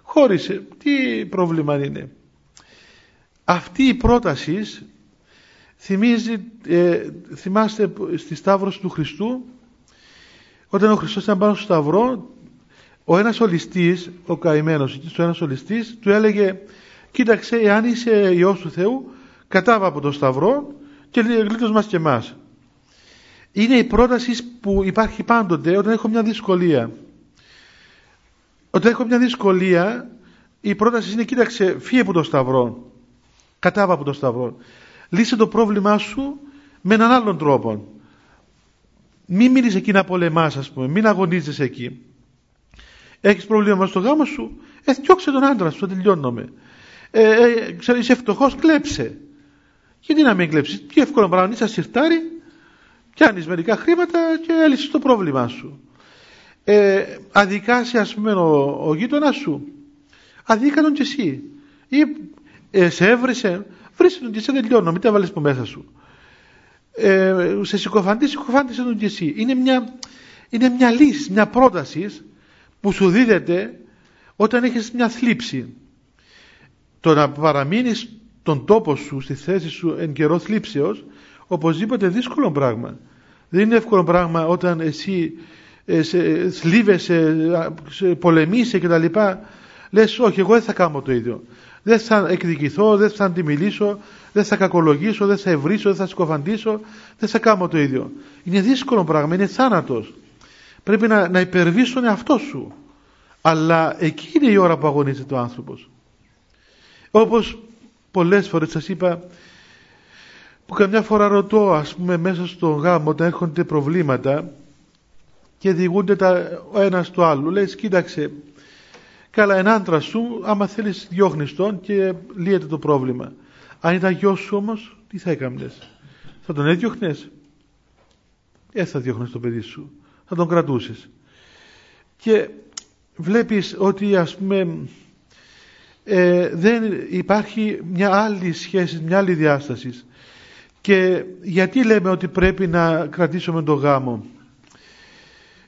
Χώρισε, τι πρόβλημα είναι. Αυτή η πρόταση θυμίζει, ε, θυμάστε στη Σταύρωση του Χριστού, όταν ο Χριστός ήταν πάνω στο Σταυρό, ο ένας ολιστής, ο καημένος, ο ένας ολιστής, του έλεγε κοίταξε, εάν είσαι Υιός του Θεού, κατάβα από το Σταυρό και γλίτως μας και εμάς. Είναι η πρόταση που υπάρχει πάντοτε όταν έχω μια δυσκολία. Όταν έχω μια δυσκολία, η πρόταση είναι κοίταξε, φύγε από το Σταυρό, κατάβα από το Σταυρό. Λύσε το πρόβλημά σου με έναν άλλον τρόπο. Μην μείνεις εκεί να πολεμάς, ας πούμε, μην αγωνίζεσαι εκεί. Έχεις πρόβλημα στο γάμο σου, ε, διώξε τον άντρα σου, τελειώνομαι. Ε, ε, ξέρω, είσαι φτωχός, κλέψε. Γιατί να μην κλέψεις, τι εύκολο πράγμα να είσαι ασυρτάρι, πιάνεις μερικά χρήματα και έλυσες το πρόβλημά σου. Ε, αδικάσει, ας πούμε, ο, ο γείτονας σου, αδίκα τον κι εσύ. Ή ε, σε έβρισε, βρίσε τον κι εσύ, τελειώνω, μην τα βάλεις από μέσα σου. Ε, σε συκοφαντή, συκοφάντησε τον κι εσύ. Είναι μια, είναι μια λύση, μια πρόταση που σου δίδεται όταν έχεις μια θλίψη. Το να παραμείνεις τον τόπο σου, στη θέση σου εν καιρό θλίψεως, οπωσδήποτε δύσκολο πράγμα. Δεν είναι εύκολο πράγμα όταν εσύ ε, σε, θλίβεσαι, σε, πολεμείσαι κτλ. Λες όχι, εγώ δεν θα κάνω το ίδιο. Δεν θα εκδικηθώ, δεν θα αντιμιλήσω, δεν θα κακολογήσω, δεν θα ευρίσω, δεν θα σκοφαντήσω, δεν θα κάνω το ίδιο. Είναι δύσκολο πράγμα, είναι θάνατος. Πρέπει να, να υπερβείς τον εαυτό σου. Αλλά εκεί είναι η ώρα που αγωνίζεται ο άνθρωπος. Όπως πολλές φορές σας είπα, που καμιά φορά ρωτώ, ας πούμε, μέσα στο γάμο όταν έρχονται προβλήματα και διηγούνται τα, ο ένας του άλλου. Λες, κοίταξε, καλά, εν άντρα σου, άμα θέλεις διώχνεις τον και λύεται το πρόβλημα. Αν ήταν γιος σου όμως, τι θα έκαμνες, θα τον έδιωχνες? Ε, θα διώχνες το παιδί σου, θα τον κρατούσες. Και βλέπεις ότι, ας πούμε, Ε, δεν υπάρχει μια άλλη σχέση, μια άλλη διάσταση. Και γιατί λέμε ότι πρέπει να κρατήσουμε τον γάμο?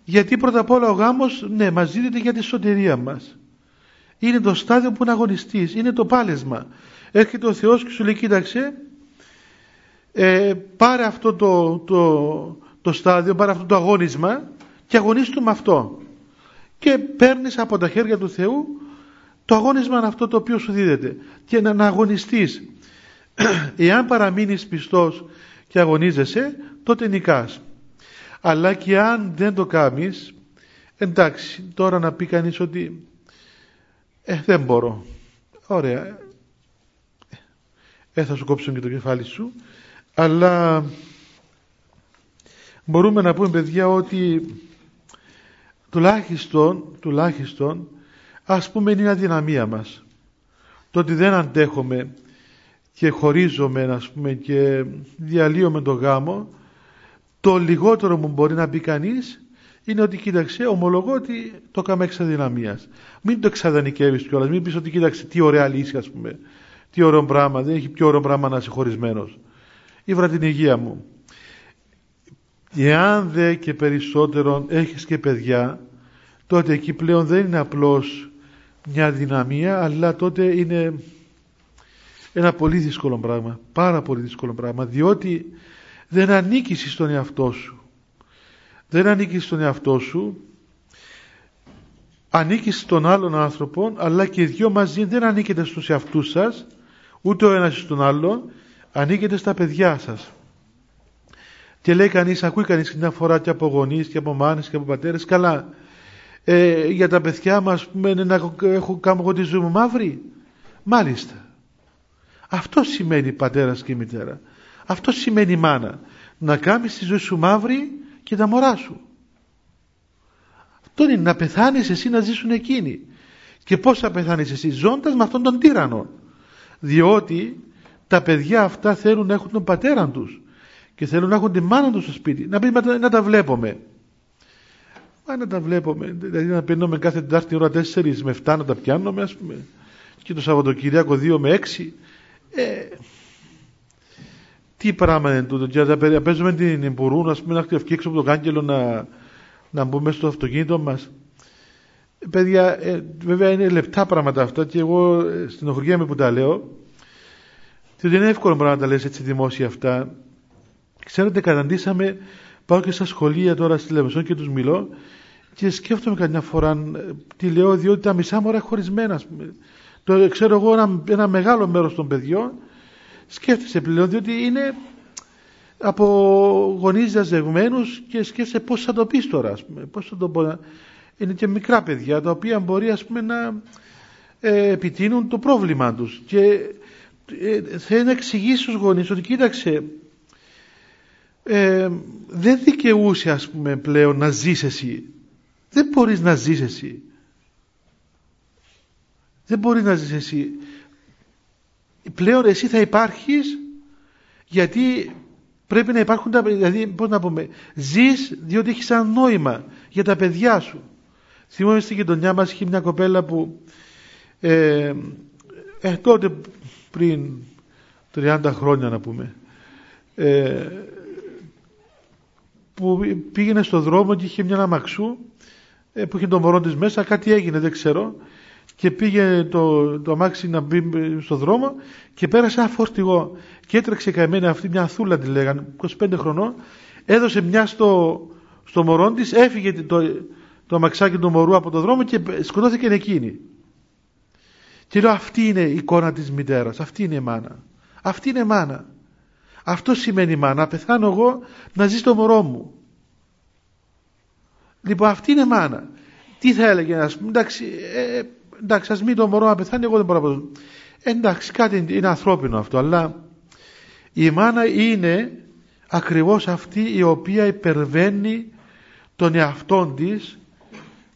Γιατί πρώτα απ' όλα ο γάμος, ναι, μας δίνεται για τη σωτηρία μας. Είναι το στάδιο που είναι αγωνιστής, είναι το πάλεσμα. Έρχεται ο Θεός και σου λέει κοίταξε, ε, πάρε αυτό το, το, το στάδιο, πάρε αυτό το αγώνισμα και αγωνίστου με αυτό. Και παίρνεις από τα χέρια του Θεού το αγώνισμα είναι αυτό το οποίο σου δίδεται. Και να, να αγωνιστείς. Εάν παραμείνεις πιστός και αγωνίζεσαι, τότε νικάς. Αλλά και αν δεν το κάνεις, εντάξει, τώρα να πει κανείς ότι ε, δεν μπορώ. Ωραία. Ε, θα σου κόψουν και το κεφάλι σου. Αλλά μπορούμε να πούμε, παιδιά, ότι τουλάχιστον, τουλάχιστον ας πούμε είναι η αδυναμία μας. Το ότι δεν αντέχουμε και χωρίζομαι, ας πούμε, και διαλύομαι το γάμο, το λιγότερο που μπορεί να πει κανείς είναι ότι κοίταξε, ομολογώ ότι το έκαμε εξ αδυναμίας. Μην το εξαδανικεύεις κιόλας, μην πεις ότι κοίταξε τι ωραία λύση, ας πούμε. Τι ωραίο πράγμα, δεν έχει πιο ωραίο πράγμα να είσαι χωρισμένος. Ήβρα την υγεία μου. Εάν δε και περισσότερον έχεις και παιδιά, τότε εκεί πλέον δεν είναι απλώς μια αδυναμία, αλλά τότε είναι ένα πολύ δύσκολο πράγμα, πάρα πολύ δύσκολο πράγμα, διότι δεν ανήκεις στον εαυτό σου. Δεν ανήκεις στον εαυτό σου, ανήκεις στον άλλον άνθρωπο, αλλά και οι δυο μαζί δεν ανήκετε στους εαυτούς σας, ούτε ο ένας στον άλλον, ανήκετε στα παιδιά σας. Και λέει κανείς, ακούει κανείς μια φορά και από γονείς και από μάνες και από πατέρες, καλά, ε, για τα παιδιά μας πούμε, να έχω κάνω εγώ τη ζωή μου μαύρη. Μάλιστα. Αυτό σημαίνει πατέρας και μητέρα. Αυτό σημαίνει μάνα. Να κάνεις τη ζωή σου μαύρη και τα μωρά σου. Αυτό είναι να πεθάνεις εσύ, να ζήσουν εκείνοι. Και πώς θα πεθάνεις εσύ, ζώντας με αυτόν τον τύρανο. Διότι τα παιδιά αυτά θέλουν να έχουν τον πατέρα τους και θέλουν να έχουν τη μάνα τους στο σπίτι. Να πει να τα βλέπουμε. Μα να τα βλέπουμε. Δηλαδή να παίρνουμε κάθε Τετάρτη ώρα τέσσερις με επτά να τα πιάνουμε, ας πούμε. Και το Σαββατοκυριακό δύο με έξι. Ε, τι πράγμα είναι τούτο, και να παίζουμε την εμπορούν, ας πούμε, να φτιάξω από το κάγκελο να, να μπούμε στο αυτοκίνητο μας. Ε, παιδιά, ε, βέβαια είναι λεπτά πράγματα αυτά και εγώ ε, στενοχωριέμαι που τα λέω, διότι είναι εύκολο πράγμα να τα λες έτσι δημόσια αυτά. Ξέρετε, καταντήσαμε, πάω και στα σχολεία τώρα στη Λεμεσόν και τους μιλώ και σκέφτομαι καμιά φορά τι λέω, διότι τα μισά μωρά χωρισμένα, ας πούμε. Το ξέρω εγώ ένα, ένα μεγάλο μέρος των παιδιών σκέφτεσαι πλέον, διότι είναι από γονείς διαζευμένους και σκέφτεσαι πώς θα το πεις τώρα, ας πούμε, πώς θα το πω. Είναι και μικρά παιδιά τα οποία μπορεί, ας πούμε, να ε, επιτείνουν το πρόβλημα τους και ε, θέλει να εξηγήσει στους γονείς ότι κοίταξε, ε, δεν δικαιούσε, ας πούμε, πλέον να ζεις εσύ, δεν μπορείς να ζεις εσύ. Δεν μπορεί να ζεις εσύ. Πλέον εσύ θα υπάρχεις γιατί πρέπει να υπάρχουν τα παιδιά. Δηλαδή, πώς να πούμε, ζεις διότι έχεις ένα νόημα για τα παιδιά σου. Θυμόμαι στην γειτονιά μας είχε μια κοπέλα που ε, ε, τότε πριν τριάντα χρόνια να πούμε ε, που πήγαινε στον δρόμο και είχε μια αμαξού ε, που είχε το μωρό της μέσα, κάτι έγινε δεν ξέρω. Και πήγε το, το αμάξι να μπει στον δρόμο και πέρασε ένα φορτηγό. Και έτρεξε καημένη αυτή, μια θούλα τη λέγανε, είκοσι πέντε χρονών, έδωσε μια στο, στο μωρό της, έφυγε το, το αμαξάκι του μωρού από τον δρόμο και σκοτώθηκε εκείνη. Και λέω, αυτή είναι η εικόνα της μητέρας, αυτή είναι η μάνα. Αυτή είναι η μάνα. Αυτό σημαίνει μάνα, να πεθάνω εγώ να ζει το μωρό μου. Λοιπόν, αυτή είναι η μάνα. Τι θα έλεγε, ας πούμε, εντάξει, ε, εντάξει, ας μην το μωρό να πεθάνει, εγώ δεν μπορώ να πω. Εντάξει, κάτι είναι ανθρώπινο αυτό, αλλά η μάνα είναι ακριβώς αυτή η οποία υπερβαίνει τον εαυτό της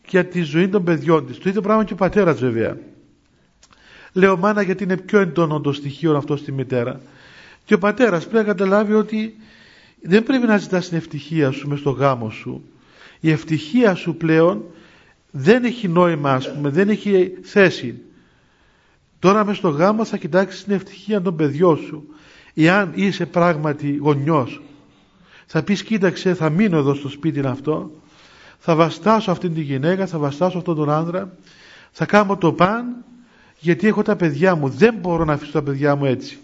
και τη ζωή των παιδιών της. Το ίδιο πράγμα και ο πατέρας, βέβαια. Λέω μάνα γιατί είναι πιο εντόνο το στοιχείο αυτό στη μητέρα. Και ο πατέρας πρέπει να καταλάβει ότι δεν πρέπει να ζητάς την ευτυχία σου μες στο γάμο σου. Η ευτυχία σου πλέον δεν έχει νόημα, ας πούμε, δεν έχει θέση. Τώρα μες στο γάμο θα κοιτάξεις την ευτυχία των παιδιών σου. Εάν είσαι πράγματι γονιός, θα πεις κοίταξε, θα μείνω εδώ στο σπίτι αυτό, θα βαστάσω αυτήν την γυναίκα, θα βαστάσω αυτόν τον άντρα, θα κάνω το παν γιατί έχω τα παιδιά μου, δεν μπορώ να αφήσω τα παιδιά μου έτσι.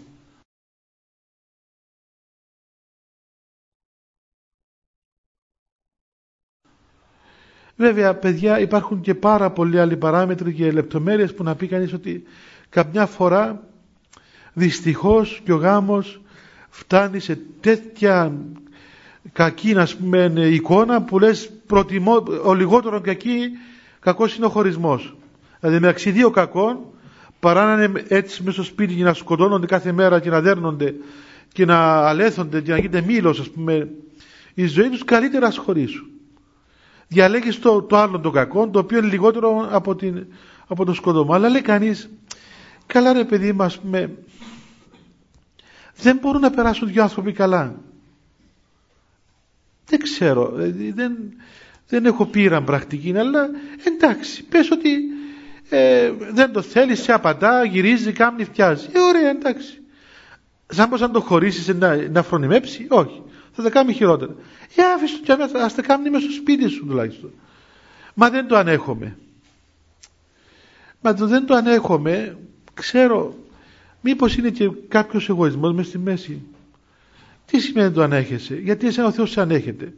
Βέβαια, παιδιά, υπάρχουν και πάρα πολλοί άλλοι παράμετροι και λεπτομέρειες που να πει κανείς ότι καμιά φορά δυστυχώς και ο γάμος φτάνει σε τέτοια κακή, να πούμε, εικόνα που λες προτιμώ, ο λιγότερο κακή, κακός είναι ο χωρισμός. Δηλαδή μεταξύ δύο κακών παρά να είναι έτσι μέσα στο σπίτι και να σκοτώνονται κάθε μέρα και να δέρνονται και να αλέθονται και να γίνεται μήλος, ας πούμε, η ζωή τους, καλύτερα ας χωρίσουν. διαλέγεις το, το άλλο το κακό, το οποίο είναι λιγότερο από, την, από το σκοτωμό. Αλλά λέει κανείς, καλά ρε παιδί μας, με... δεν μπορούν να περάσουν δύο άνθρωποι καλά. Δεν ξέρω, δεν, δεν έχω πείρα πρακτική, αλλά εντάξει, πες ότι ε, δεν το θέλεις, σε απαντά, γυρίζει, κάνει, φτιάζει. Ε, ωραία, εντάξει. Σαν πως αν το χωρίσεις να, να φρονιμέψει, όχι. Θα τα κάνει χειρότερα. Ε, άφησε το κι ας τα κάνει μέσα στο σπίτι σου τουλάχιστον. Μα δεν το ανέχομαι. Μα το δεν το ανέχομαι, ξέρω, μήπως είναι και κάποιος εγωισμός μες στη μέση. Τι σημαίνει το ανέχεσαι, γιατί εσένα ο Θεός σε ανέχεται.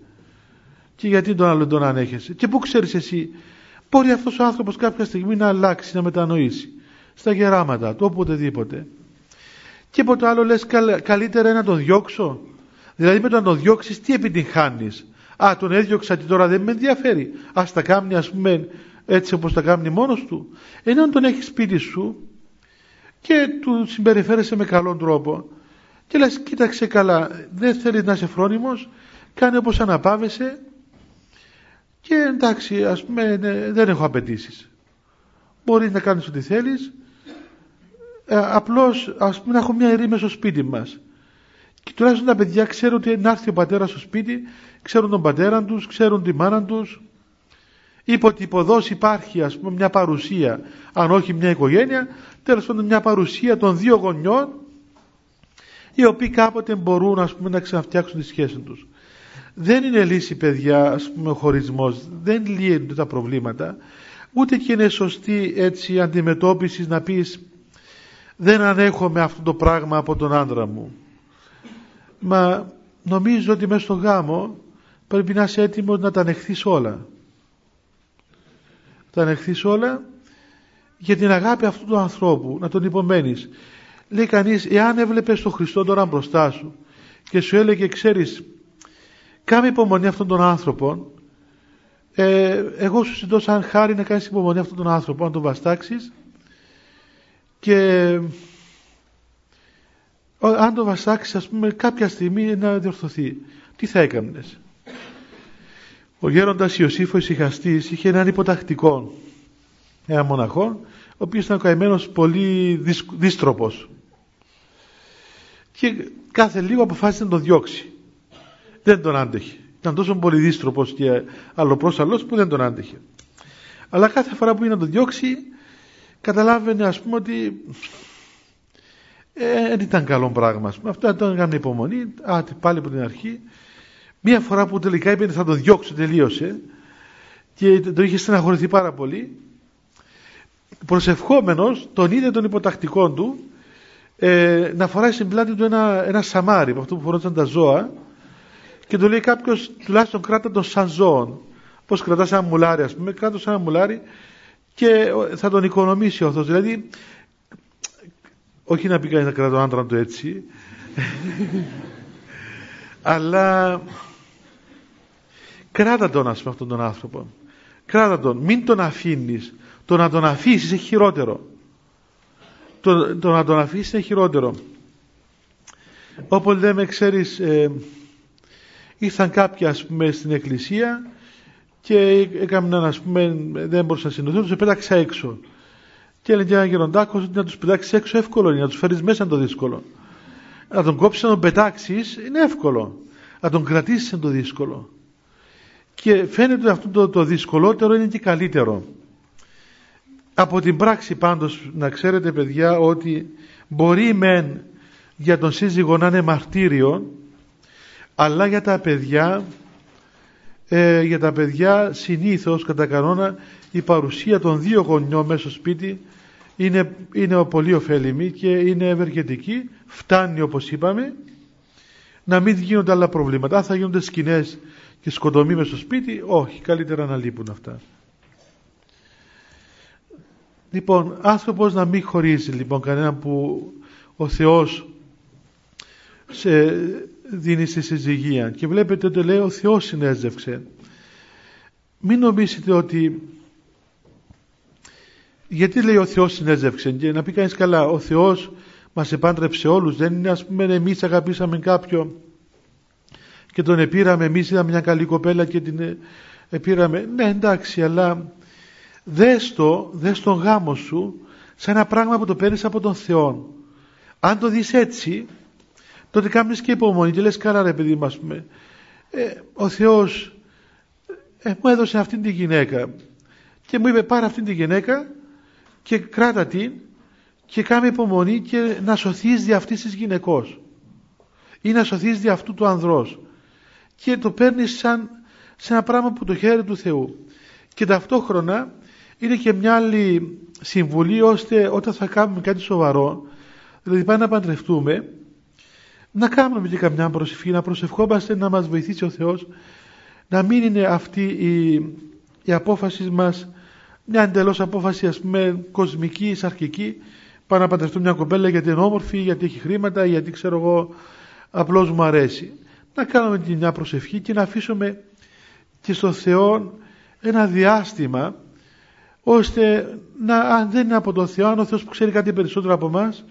Και γιατί τον άλλον τον ανέχεσαι. Και πού ξέρεις εσύ, μπορεί αυτός ο άνθρωπος κάποια στιγμή να αλλάξει, να μετανοήσει. Στα γεράματα του, οπουδήποτε. Και από το άλλο λες, καλ, καλύτερα να τον διώξω. Δηλαδή με το να τον διώξεις, τι επιτυγχάνεις. Α, τον έδιωξα και τώρα δεν με ενδιαφέρει. Ας τα κάνει, ας πούμε, έτσι όπως τα κάνει μόνος του. Ενώ τον έχεις σπίτι σου και του συμπεριφέρεσαι με καλόν τρόπο. Και λες, κοίταξε καλά, δεν θέλεις να είσαι φρόνιμος, κάνε όπως αναπάβεσαι και εντάξει, ας πούμε, ναι, δεν έχω απαιτήσεις. Μπορείς να κάνεις ό,τι θέλεις, ε, απλώς, ας πούμε, να έχω μια ειρήνη στο σπίτι μας. Και τουλάχιστον τα παιδιά ξέρουν ότι να έρθει ο πατέρας στο σπίτι, ξέρουν τον πατέρα τους, ξέρουν τη μάνα τους. Υπό τυποδός υπάρχει, ας πούμε, μια παρουσία, αν όχι μια οικογένεια, τέλος πάντων μια παρουσία των δύο γονιών, οι οποίοι κάποτε μπορούν, ας πούμε, να ξαναφτιάξουν τη σχέση τους. Δεν είναι λύση, παιδιά, ας πούμε, ο χωρισμός. Δεν λύνονται τα προβλήματα. Ούτε και είναι σωστή έτσι αντιμετώπιση να πεις δεν ανέχομαι αυτό το πράγμα από τον άντρα μου. Μα νομίζω ότι μέσα στο γάμο πρέπει να είσαι έτοιμος να τα ανεχθείς όλα. Τα ανεχθείς όλα για την αγάπη αυτού του ανθρώπου, να τον υπομένεις. Λέει κανείς, εάν έβλεπες τον Χριστό τώρα μπροστά σου και σου έλεγε, ξέρεις, κάμε υπομονή αυτών των άνθρωπων, ε, εγώ σου συντώ σαν χάρη να κάνεις υπομονή αυτών των άνθρωπων, να τον βαστάξεις και ο, αν τον βαστάξεις, ας πούμε, κάποια στιγμή να διορθωθεί. Τι θα έκανες? Ο γέροντας Ιωσήφ ο Ησυχαστής είχε έναν υποτακτικό, έναν μοναχό, ο οποίος ήταν καημένος πολύ δύστροπος. Και κάθε λίγο αποφάσισε να τον διώξει. Δεν τον άντεχε. Ήταν τόσο πολύ δύστροπος και αλλοπρόσαλλος που δεν τον άντεχε. Αλλά κάθε φορά που είναι να τον διώξει, καταλάβαινε, ας πούμε, ότι δεν ήταν καλό πράγμα. Αυτό ήταν έκανε υπομονή, α, πάλι από την αρχή. Μία φορά που τελικά είπε θα τον διώξω, τελείωσε. Και το είχε στεναχωρηθεί πάρα πολύ. Προσευχόμενος τον είδε των υποτακτικών του ε, να φοράει στην πλάτη του ένα, ένα σαμάρι από αυτό που φορούσαν τα ζώα και του λέει κάποιος, τουλάχιστον κράτα τον σαν ζώον, πως κρατάς ένα μουλάρι, ας πούμε, κράτα σαν ένα μουλάρι και θα τον οικονομήσει ο Θεός. Δηλαδή όχι να πει κανείς να κρατά τον άντρα του έτσι αλλά κράτα τον, ας πούμε, αυτόν τον άνθρωπο, κράτα τον, μην τον αφήνεις. Το να τον αφήσεις είναι χειρότερο. Το, το να τον αφήσεις είναι χειρότερο. Όπως λέμε, ξέρεις, ε, ήρθαν κάποιοι, ας πούμε, στην εκκλησία και έκαναν, ας πούμε, δεν μπορούσαν να συνοηθούν, τους πέταξα έξω. Και έλεγε ένα γεροντάκος ότι να τους πετάξεις έξω εύκολο είναι, να τους φέρεις μέσα είναι το δύσκολο. Να τον κόψεις, να τον πετάξεις είναι εύκολο. Να τον κρατήσεις είναι το δύσκολο. Και φαίνεται ότι αυτό το, το δυσκολότερο είναι και καλύτερο. Από την πράξη πάντως να ξέρετε, παιδιά, ότι μπορεί μεν για τον σύζυγο να είναι μαρτύριο, αλλά για τα παιδιά, ε, για τα παιδιά συνήθως κατά κανόνα η παρουσία των δύο γονιών μέσα στο σπίτι είναι, είναι πολύ ωφέλιμη και είναι ευεργετική, φτάνει όπως είπαμε, να μην γίνονται άλλα προβλήματα. Αν θα γίνονται σκηνές και σκοτωμοί μέσα στο σπίτι, όχι, καλύτερα να λείπουν αυτά. Λοιπόν, άνθρωπος να μην χωρίζει, λοιπόν, κανένα που ο Θεός σε δίνει στη συζυγία. Και βλέπετε ότι λέει ο Θεός συνέζευξε. Μην νομίζετε ότι... Γιατί λέει ο Θεός συνέζευξε? Και να πει κανείς, καλά, ο Θεός μας επάντρεψε όλους. Δεν είναι, ας πούμε, εμείς αγαπήσαμε κάποιον και τον επήραμε, εμείς είδαμε μια καλή κοπέλα και την... πήραμε, ναι εντάξει, αλλά δες το, δες τον γάμο σου σαν ένα πράγμα που το παίρνεις από τον Θεό. Αν το δεις έτσι, τότε κάνεις και υπομονή και λες, καλά ρε παιδί μας, ε, ο Θεός ε, μου έδωσε αυτήν την γυναίκα και μου είπε πάρε αυτήν την γυναίκα και κράτα την και κάνε υπομονή και να σωθείς δι' αυτής της γυναικός ή να σωθείς δι' αυτού του ανδρός, και το παίρνεις σαν, σαν ένα πράγμα που το χέρι του Θεού. Και ταυτόχρονα είναι και μια άλλη συμβουλή, ώστε όταν θα κάνουμε κάτι σοβαρό, δηλαδή πάμε να παντρευτούμε, να κάνουμε και καμιά προσευχή, να προσευχόμαστε να μας βοηθήσει ο Θεός, να μην είναι αυτή η, η απόφαση μας μια εντελώς απόφαση, ας πούμε, κοσμική, σαρκική. Πάω να παντρευτώ μια κοπέλα γιατί είναι όμορφη, γιατί έχει χρήματα, γιατί ξέρω εγώ απλώς μου αρέσει. Να κάνουμε την μια προσευχή και να αφήσουμε και στον Θεό ένα διάστημα, ώστε να, αν δεν είναι από τον Θεό, αν ο Θεός που ξέρει κάτι περισσότερο από εμάς,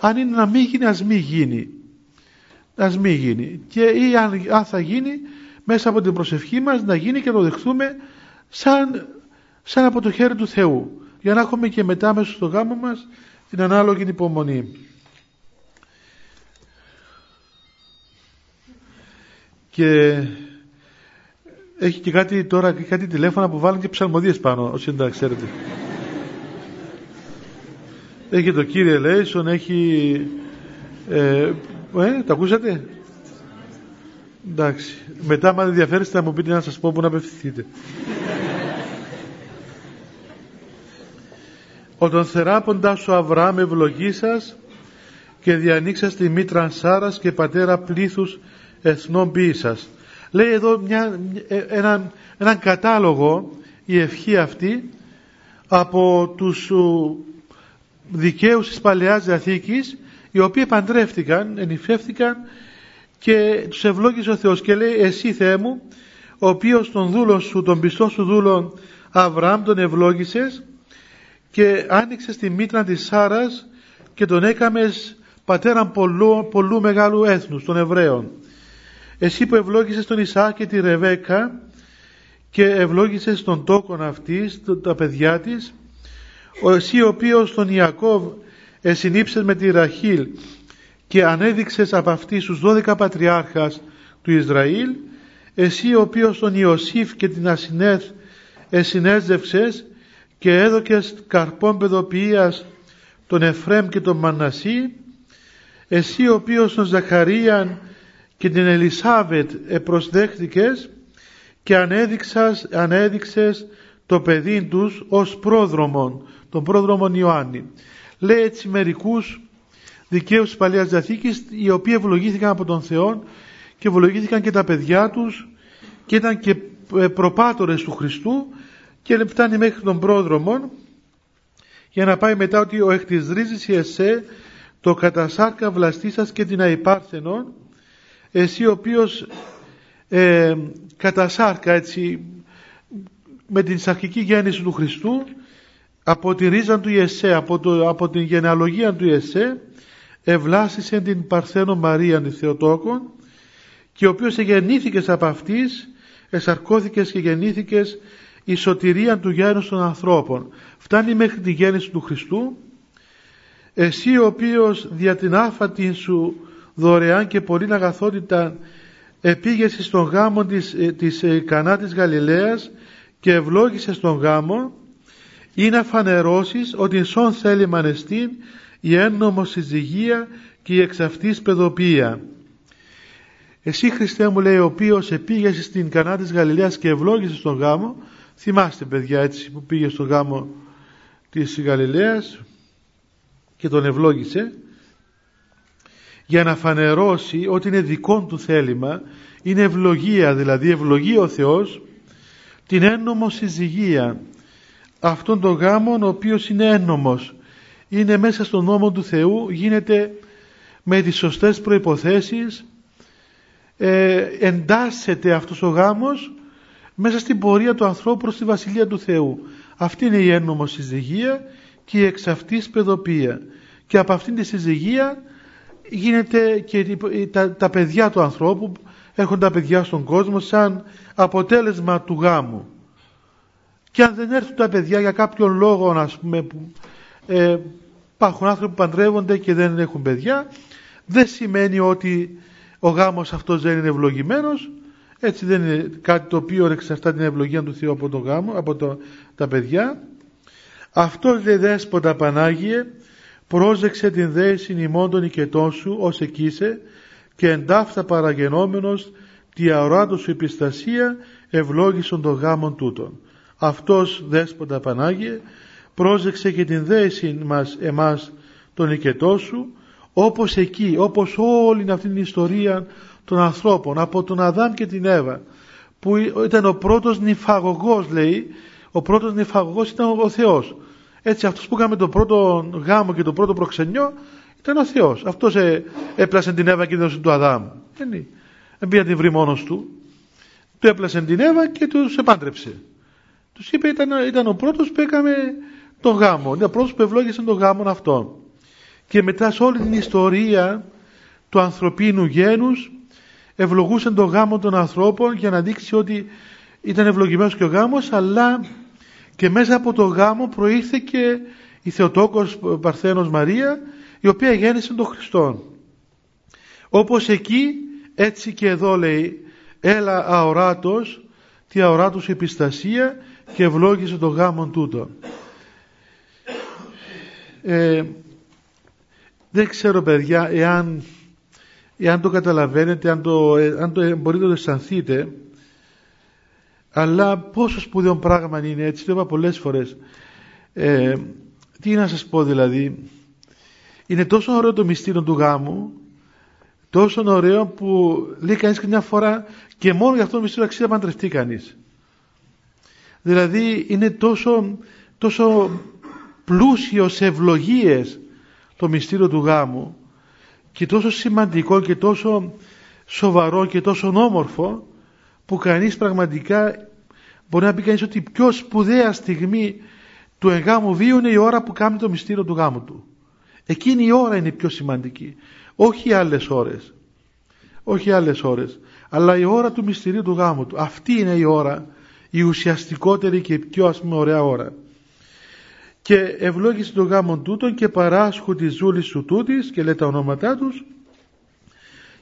αν είναι να μην γίνει, ας μην γίνει. Ας μην γίνει. Και ή αν, αν θα γίνει, μέσα από την προσευχή μας να γίνει και το δεχθούμε σαν, σαν από το χέρι του Θεού, για να έχουμε και μετά μέσα στο γάμο μας την ανάλογη υπομονή. Και έχει και κάτι τώρα, κάτι τηλέφωνα που βάλουν και ψαλμοδίες πάνω, όσοι δεν τα ξέρετε. Έχει το Κύριε Ελέησον, έχει... Ε, ε, τα ακούσατε? Εντάξει. Μετά, αν δεν ενδιαφέρεστε, θα μου πείτε να σας πω που να απευθυνθείτε. «Ο τον θεράποντας ο Αβραάμ ευλογήσας και διανοίξας τη μήτραν Σάρας και πατέρα πλήθους εθνών ποιήσας». Λέει εδώ μια, ένα, έναν κατάλογο, η ευχή αυτή, από τους δικαίους της Παλαιάς Διαθήκης, οι οποίοι παντρεύτηκαν, ενυφεύτηκαν και τους ευλόγησε ο Θεός και λέει, εσύ Θεέ μου, ο οποίος τον δούλο σου, τον πιστό σου δούλο Αβραάμ τον ευλόγησες και άνοιξες τη μήτρα της Σάρας και τον έκαμες πατέραν πολλού, πολλού μεγάλου έθνους των Εβραίων. Εσύ που ευλόγησες τον Ισαάκ και τη Ρεβέκα και ευλόγησες τον τόκον αυτής, τα παιδιά της, εσύ ο οποίος τον Ιακώβ εσυνήψες με τη Ραχήλ και ανέδειξες από αυτής τους δώδεκα πατριάρχας του Ισραήλ, εσύ ο οποίος τον Ιωσήφ και την Ασυνέθ εσυνέζευσες και έδωκες καρπών παιδοποιίας τον Εφραίμ και τον Μανασί, εσύ ο οποίος τον Ζαχαρίαν και την Ελισάβετ προσδέχθηκες και ανέδειξες το παιδί τους ως πρόδρομον, τον πρόδρομον Ιωάννη. Λέει έτσι μερικούς δικαίους της Παλαιάς Διαθήκης, οι οποίοι ευλογήθηκαν από τον Θεό και ευλογήθηκαν και τα παιδιά τους και ήταν και προπάτορες του Χριστού και φτάνει μέχρι τον πρόδρομον, για να πάει μετά ότι ο εκ της ρίζης εσέ το κατασάρκα βλαστήσας και την αϊπάρθενον, εσύ ο οποίος ε, κατά σάρκα, έτσι, με την σαρκική γέννηση του Χριστού, από τη ρίζα του Ιεσέ, από, το, από την γενεαλογία του Ιεσέ, ευλάσσησε την Παρθένο Μαρία τη Θεοτόκον, και ο οποίος γεννήθηκες από αυτής, εσαρκώθηκες και γεννήθηκες η σωτηρία του γένους των ανθρώπων. Φτάνει μέχρι τη γέννηση του Χριστού, εσύ ο οποίος δια την άφατη σου δωρεάν και πολλήν αγαθότητα επήγεσαι στον γάμο της, της Κανά της Γαλιλαίας και ευλόγησε στον γάμο, ή να φανερώσεις ότι σον θέλει μανεστήν η έννομος συζυγία και η εξ αυτής παιδοποιία. Εσύ Χριστέ μου, λέει, ο οποίος επήγεσαι στην Κανά της Γαλιλαίας και ευλόγησε στον γάμο, θυμάστε παιδιά έτσι που πήγε στον γάμο της Γαλιλαίας και τον ευλόγησε, για να φανερώσει ότι είναι δικών του θέλημα, είναι ευλογία, δηλαδή ευλογεί ο Θεός την έννομο συζυγία, αυτόν τον γάμον ο οποίος είναι έννομος, είναι μέσα στον νόμο του Θεού, γίνεται με τις σωστές προϋποθέσεις, ε, εντάσσεται αυτός ο γάμος μέσα στην πορεία του ανθρώπου προς τη Βασιλεία του Θεού. Αυτή είναι η έννομο συζυγία και η εξ αυτής παιδοποιία, και από αυτήν τη συζυγία γίνεται και τα, τα παιδιά του ανθρώπου, έρχονται τα παιδιά στον κόσμο σαν αποτέλεσμα του γάμου. Και αν δεν έρθουν τα παιδιά για κάποιον λόγο, ας πούμε, που, ε, υπάρχουν άνθρωποι που παντρεύονται και δεν έχουν παιδιά, δεν σημαίνει ότι ο γάμος αυτός δεν είναι ευλογημένος. Έτσι δεν είναι κάτι το οποίο εξαρτά την ευλογία του Θεού από τον γάμο, από το, τα παιδιά. Αυτό δε δέσποτα Πανάγιε, πρόσεξε την δέησιν ημών των οικετών σου ως εκείσε και εντάφτα παραγενόμενος τη αοράτου σου επιστασία ευλόγησον των γάμων τούτων. Αυτός δέσποτα Πανάγιε, πρόσεξε και την δέησιν μας εμάς τον οικετό σου, όπως εκεί, όπως όλη αυτή την ιστορία των ανθρώπων, από τον Αδάμ και την Εύα, που ήταν ο πρώτος νηφαγωγός, λέει, ο πρώτος νηφαγωγός ήταν ο Θεός. Έτσι, αυτός που έκανε τον πρώτο γάμο και τον πρώτο προξενιό ήταν ο Θεός. Αυτός ε, έπλασε την Εύα και έδωσε τον Αδάμ. Δεν πήγε να την βρει μόνος του. Του έπλασε την Εύα και τους επάντρεψε. Τους είπε, ήταν, ήταν ο πρώτος που έκανε τον γάμο, ήταν ο πρώτος που ευλόγησε τον γάμο αυτόν. Και μετά σε όλη την ιστορία του ανθρωπίνου γένους ευλογούσαν τον γάμο των ανθρώπων για να δείξει ότι ήταν ευλογημένος και ο γάμος, αλλά και μέσα από το γάμο προήλθε και η Θεοτόκος Παρθένος Μαρία, η οποία γέννησε τον Χριστό. Όπως εκεί, έτσι και εδώ, λέει, έλα αοράτος, τη αοράτους επιστασία και ευλόγησε τον γάμο τούτο. Ε, δεν ξέρω, παιδιά, εάν, εάν το καταλαβαίνετε, αν το, αν το μπορείτε να το αισθανθείτε, αλλά πόσο σπουδαίο πράγμα είναι, έτσι το είπα πολλές φορές. Ε, τι να σας πω, δηλαδή, είναι τόσο ωραίο το μυστήριο του γάμου, τόσο ωραίο που λέει κανείς και μια φορά, και μόνο για αυτό το μυστήριο αξίζει να παντρευτεί κανείς. Δηλαδή είναι τόσο, τόσο πλούσιο σε ευλογίες το μυστήριο του γάμου και τόσο σημαντικό και τόσο σοβαρό και τόσο όμορφο, που κανείς πραγματικά μπορεί να πει κανείς ότι η πιο σπουδαία στιγμή του εγγάμου βίου είναι η ώρα που κάνει το μυστήριο του γάμου του. Εκείνη η ώρα είναι η πιο σημαντική, όχι άλλες ώρες, όχι άλλες ώρες, αλλά η ώρα του μυστηρίου του γάμου του. Αυτή είναι η ώρα, η ουσιαστικότερη και η πιο, ας πούμε, ωραία ώρα. Και ευλόγησε τον γάμον τούτον και παράσχου τη ζούλη σου τούτης, και λέει τα ονόματά τους,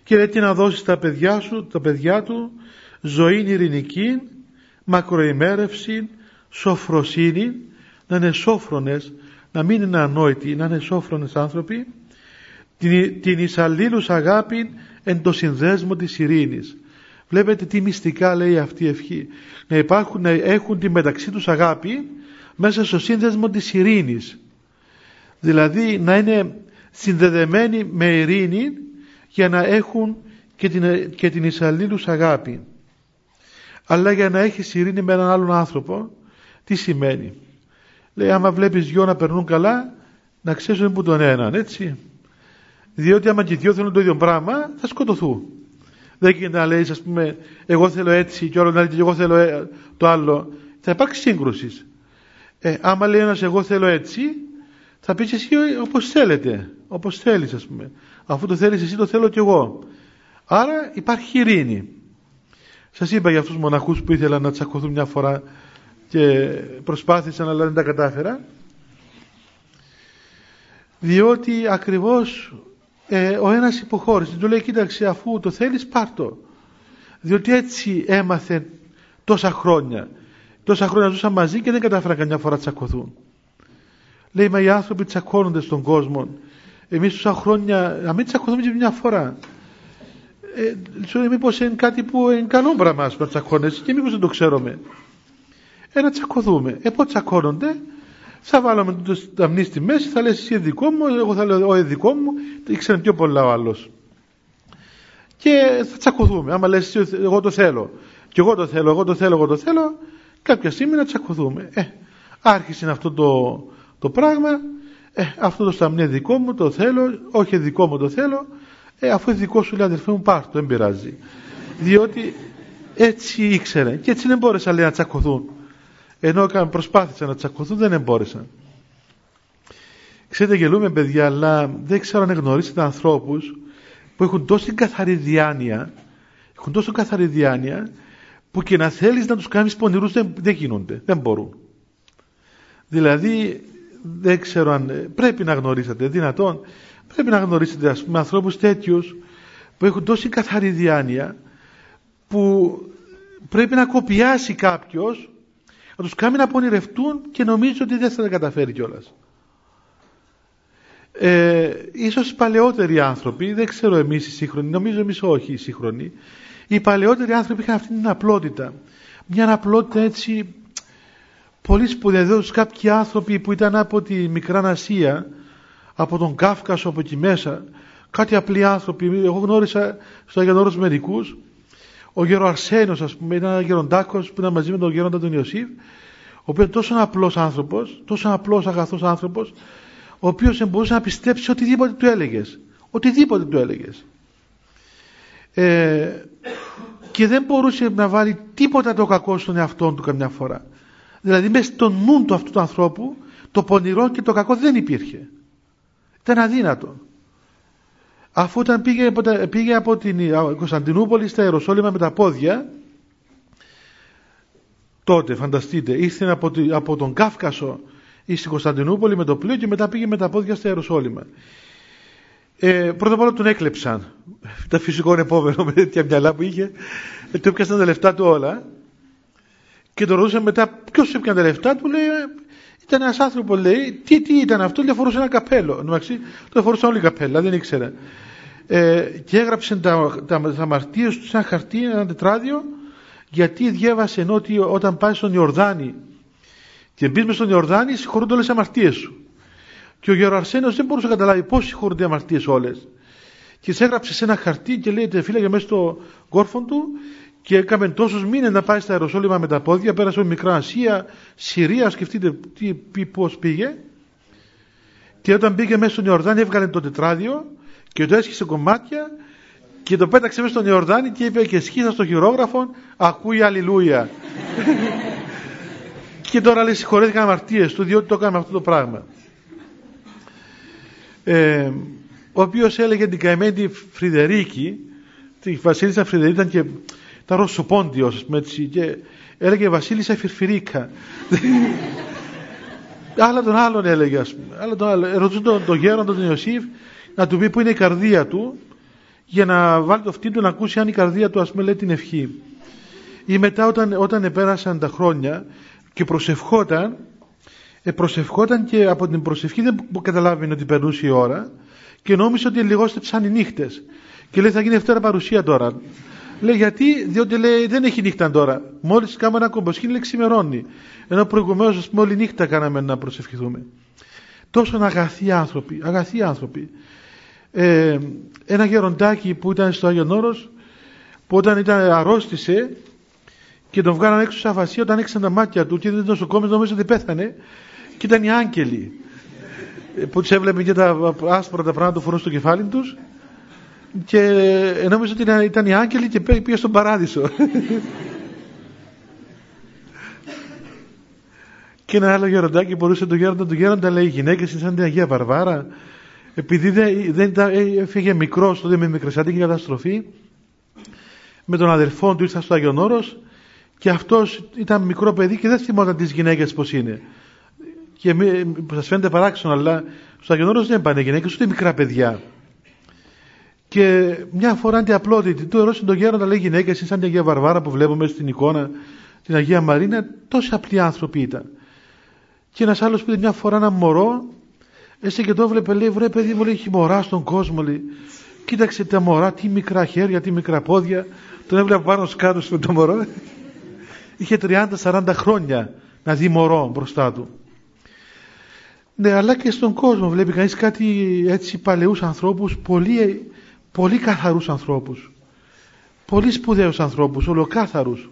και λέει τι να δώσεις τα παιδιά σου, τα παιδιά του, ζωήν ειρηνική, μακροημέρευση, σοφροσύνη, να είναι σόφρονες, να μην είναι ανόητοι, να είναι σόφρονες άνθρωποι, την, την εις αλλήλους αγάπη εν το συνδέσμο της ειρήνης. Βλέπετε τι μυστικά λέει αυτή η ευχή. Να, υπάρχουν, να έχουν τη μεταξύ τους αγάπη μέσα στο σύνδεσμο της ειρήνης. Δηλαδή να είναι συνδεδεμένοι με ειρήνη για να έχουν και την, και την εις αλλήλους αγάπη. Αλλά για να έχεις ειρήνη με έναν άλλον άνθρωπο, τι σημαίνει? Λέει, άμα βλέπεις δυο να περνούν καλά, να ξέρεις που τον έναν, έτσι. Διότι άμα και οι δυο θέλουν το ίδιο πράγμα, θα σκοτωθούν. Δεν γίνεται να λέει, ας πούμε, εγώ θέλω έτσι και όλο να λέει, εγώ θέλω το άλλο. Θα υπάρξει σύγκρουση. Ε, άμα λέει ένας, εγώ θέλω έτσι, θα πεις εσύ όπως θέλετε, όπως θέλεις, ας πούμε. Αφού το θέλεις εσύ, το θέλω κι εγώ. Άρα υπάρχει ειρήνη. Σας είπα για αυτούς τους μοναχούς που ήθελαν να τσακωθούν μια φορά και προσπάθησαν, αλλά δεν τα κατάφερα. Διότι ακριβώς ε, ο ένας υποχώρησε. Του λέει, κοίταξε, αφού το θέλεις, πάρ' το. Διότι έτσι έμαθε τόσα χρόνια. Τόσα χρόνια ζούσαν μαζί και δεν κατάφεραν καμιά φορά τσακωθούν. Λέει, μα οι άνθρωποι τσακώνονται στον κόσμο. Εμείς τόσα χρόνια, να μην τσακωθούμε και μια φορά. Σου λέει, μήπως είναι κάτι που είναι καλό πράγμα να τσακώνεσαι και μήπως δεν το ξέρουμε. Ε, να τσακωθούμε. Ε, πότε τσακώνονται, θα βάλουμε το ταμνί στη μέση, θα λες εσύ δικό μου, εγώ θα λέω ο δικό μου, ήξερε πιο πολλά ο άλλος. Και θα τσακωθούμε. Άμα λες εσύ, εγώ το θέλω, και εγώ το θέλω, εγώ το θέλω, εγώ το θέλω, κάποια στιγμή να τσακωθούμε. Ε, άρχισε αυτό το, το πράγμα, ε, αυτό το σταμνί δικό μου, το θέλω, όχι δικό μου το θέλω. Ε, αφού είναι δικό σου, λέει, αδερφέ μου, πάρ' το, δεν πειράζει. Διότι έτσι ήξερε και έτσι δεν μπόρεσαν, λέει, να τσακωθούν. Ενώ προσπάθησαν να τσακωθούν, δεν μπόρεσαν. Ξέρετε, γελούμε, παιδιά, αλλά δεν ξέρω αν γνωρίζετε ανθρώπους που έχουν τόση καθαρή διάνοια Έχουν τόσο καθαρή διάνοια που και να θέλεις να τους κάνεις πονηρούς δεν, δεν γίνονται, δεν μπορούν. Δηλαδή, δεν ξέρω αν πρέπει να γνωρίσετε, δυνατόν, πρέπει να γνωρίσετε ας πούμε ανθρώπους τέτοιους που έχουν τόση καθαρή διάνοια που πρέπει να κοπιάσει κάποιος να τους κάνει να πονηρευτούν και νομίζει ότι δεν θα τα καταφέρει κιόλας. Ε, ίσως παλαιότεροι άνθρωποι, δεν ξέρω εμείς οι σύγχρονοι, νομίζω εμείς όχι οι σύγχρονοι, οι παλαιότεροι άνθρωποι είχαν αυτή την απλότητα. Μια απλότητα έτσι πολύ σπουδαίους. Κάποιοι άνθρωποι που ήταν από τη Μικρά Ασία, από τον Κάφκασο, από εκεί μέσα, κάτι απλοί άνθρωποι. Εγώ γνώρισα στο Άγιον Όρος μερικούς. Ο γέρο Αρσένιος, ας πούμε, ήταν ένα γεροντάκος που ήταν μαζί με τον γέροντα τον Ιωσήφ, ο οποίος τόσο απλός άνθρωπος, τόσο απλός αγαθός άνθρωπος, ο οποίος δεν μπορούσε να πιστέψει οτιδήποτε του έλεγες. Οτιδήποτε του έλεγες. Ε, και δεν μπορούσε να βάλει τίποτα το κακό στον εαυτό του καμιά φορά. Δηλαδή μέσα στο νου του αυτού του ανθρώπου το πονηρό και το κακό δεν υπήρχε. Ήταν αδύνατο. Αφού όταν πήγε, πήγε από την Κωνσταντινούπολη στα Ιεροσόλυμα με τα πόδια, τότε φανταστείτε, ήρθε από, από τον Κάφκασο στην Κωνσταντινούπολη με το πλοίο και μετά πήγε με τα πόδια στα Ιεροσόλυμα. Ε, πρώτα απ' όλα τον έκλεψαν. Ήταν φυσικό επόμενο με τέτοια μυαλά που είχε. Ε, του έπιασαν τα λεφτά του όλα. Και τον ρωτούσαν μετά ποιος έπιανε τα λεφτά του. Λέει, ήταν ένας άνθρωπος, λέει, τι, τι ήταν αυτό, λέει, φορούσε ένα καπέλο. Εντάξει, το φορούσαν όλοι καπέλα, δεν ήξερα. Ε, και έγραψε τα, τα, τα αμαρτίες του σε ένα χαρτί, ένα τετράδιο, γιατί διέβασε ότι όταν πάει στον Ιορδάνη και μπεις μες στον Ιορδάνη, συγχωρούνται όλες οι αμαρτίες σου. Και ο γέρο Αρσένιος δεν μπορούσε να καταλάβει πώς συγχωρούνται οι αμαρτίες όλες. Και σε έγραψε σε ένα χαρτί και λέει, φύλαγε μέσα στο κόρφο του. Και έκαμε τόσους μήνες να πάει στα Ιεροσόλυμα με τα πόδια, πέρασε όλη Μικρά Ασία, Συρία, σκεφτείτε πώς πήγε. Και όταν πήγε μέσα στον Ιορδάνη έβγαλε το τετράδιο και το έσχισε κομμάτια και το πέταξε μέσα στον Ιορδάνη και είπε και σχίσα στο χειρόγραφο, ακούει αλληλούια. Και τώρα λέει συγχωρέθηκαν αμαρτίες του διότι το έκαμε αυτό το πράγμα. Ε, ο οποίος έλεγε την καημένη Φρυδερίκη, τη βασίλισσα Φρυδερίκη ήταν και... Ήταν Ρωσοπόντιος, έτσι, και έλεγε Βασίλισσα Φιρφυρίκα. Άλλα τον άλλον έλεγε, ας πούμε. Άλλα τον άλλον. Ρωτούσε τον, τον γέροντα τον Ιωσήφ να του πει που είναι η καρδία του, για να βάλει το αυτί του να ακούσει αν η καρδία του, ας πούμε, λέει την ευχή. Ή μετά, όταν, όταν επέρασαν τα χρόνια και προσευχόταν, προσευχόταν και από την προσευχή δεν καταλάβαινε ότι περνούσε η ώρα και νόμισε ότι λιγόστεψαν οι νύχτες. Και λέει, θα γίνει Δευτέρα παρουσία τώρα. Λέει γιατί, διότι λέει δεν έχει νύχτα τώρα. Μόλις κάνουμε ένα κομποσχήνι, λέει ξημερώνει. Ενώ προηγουμένως, ας πούμε, όλη νύχτα κάναμε να προσευχηθούμε. Τόσο αγαθοί άνθρωποι, αγαθοί άνθρωποι. Ε, ένα γεροντάκι που ήταν στο Άγιον Όρος, που όταν ήταν αρρώστησε και τον βγάλαν έξω σε αφασία, όταν έξαν τα μάτια του και δεν νοσοκόμες, νομίζω ότι πέθανε, και ήταν οι άγγελοι. Που τους έβλεπε και τα άσπρα τα πράγματα που φορούν στο κεφάλι τους. Και νόμιζε ότι ήταν οι άγγελοι και πήγε στον παράδεισο. Και ένα άλλο γεροντάκι μπορούσε τον γέροντα του γέροντα, λέει: οι γυναίκες είναι σαν την Αγία Βαρβάρα. Επειδή δεν, δεν ήταν, έφυγε μικρός, τότε με μικρεσιατική καταστροφή, με τον αδερφό του ήρθα στο Άγιον Όρος και αυτός ήταν μικρό παιδί και δεν θυμόταν τις γυναίκες πώς είναι. Και σας φαίνεται παράξενο, αλλά στο Άγιον Όρος δεν πάνε γυναίκες ούτε μικρά παιδιά. Και μια φορά αντιαπλότητη του ερώτησε τον γέροντα, λέει: γυναίκες είναι σαν την Αγία Βαρβάρα που βλέπουμε στην εικόνα, την Αγία Μαρίνα. Τόσοι απλοί άνθρωποι ήταν. Και ένας άλλος πήρε μια φορά ένα μωρό, έστω και το βλέπε, λέει: βρε παιδί μου, λέει, έχει μωρά στον κόσμο, λέει. Κοίταξε τα μωρά, τι μικρά χέρια, τι μικρά πόδια. Τον έβλεπε πάνω σκάτω με το μωρό. Είχε τριάντα σαράντα χρόνια να δει μωρό μπροστά του. Ναι, αλλά και στον κόσμο βλέπει κανείς κάτι έτσι παλαιούς ανθρώπους, πολύ. Πολύ καθαρούς ανθρώπους, πολύ σπουδαίους ανθρώπους, ολοκάθαρους.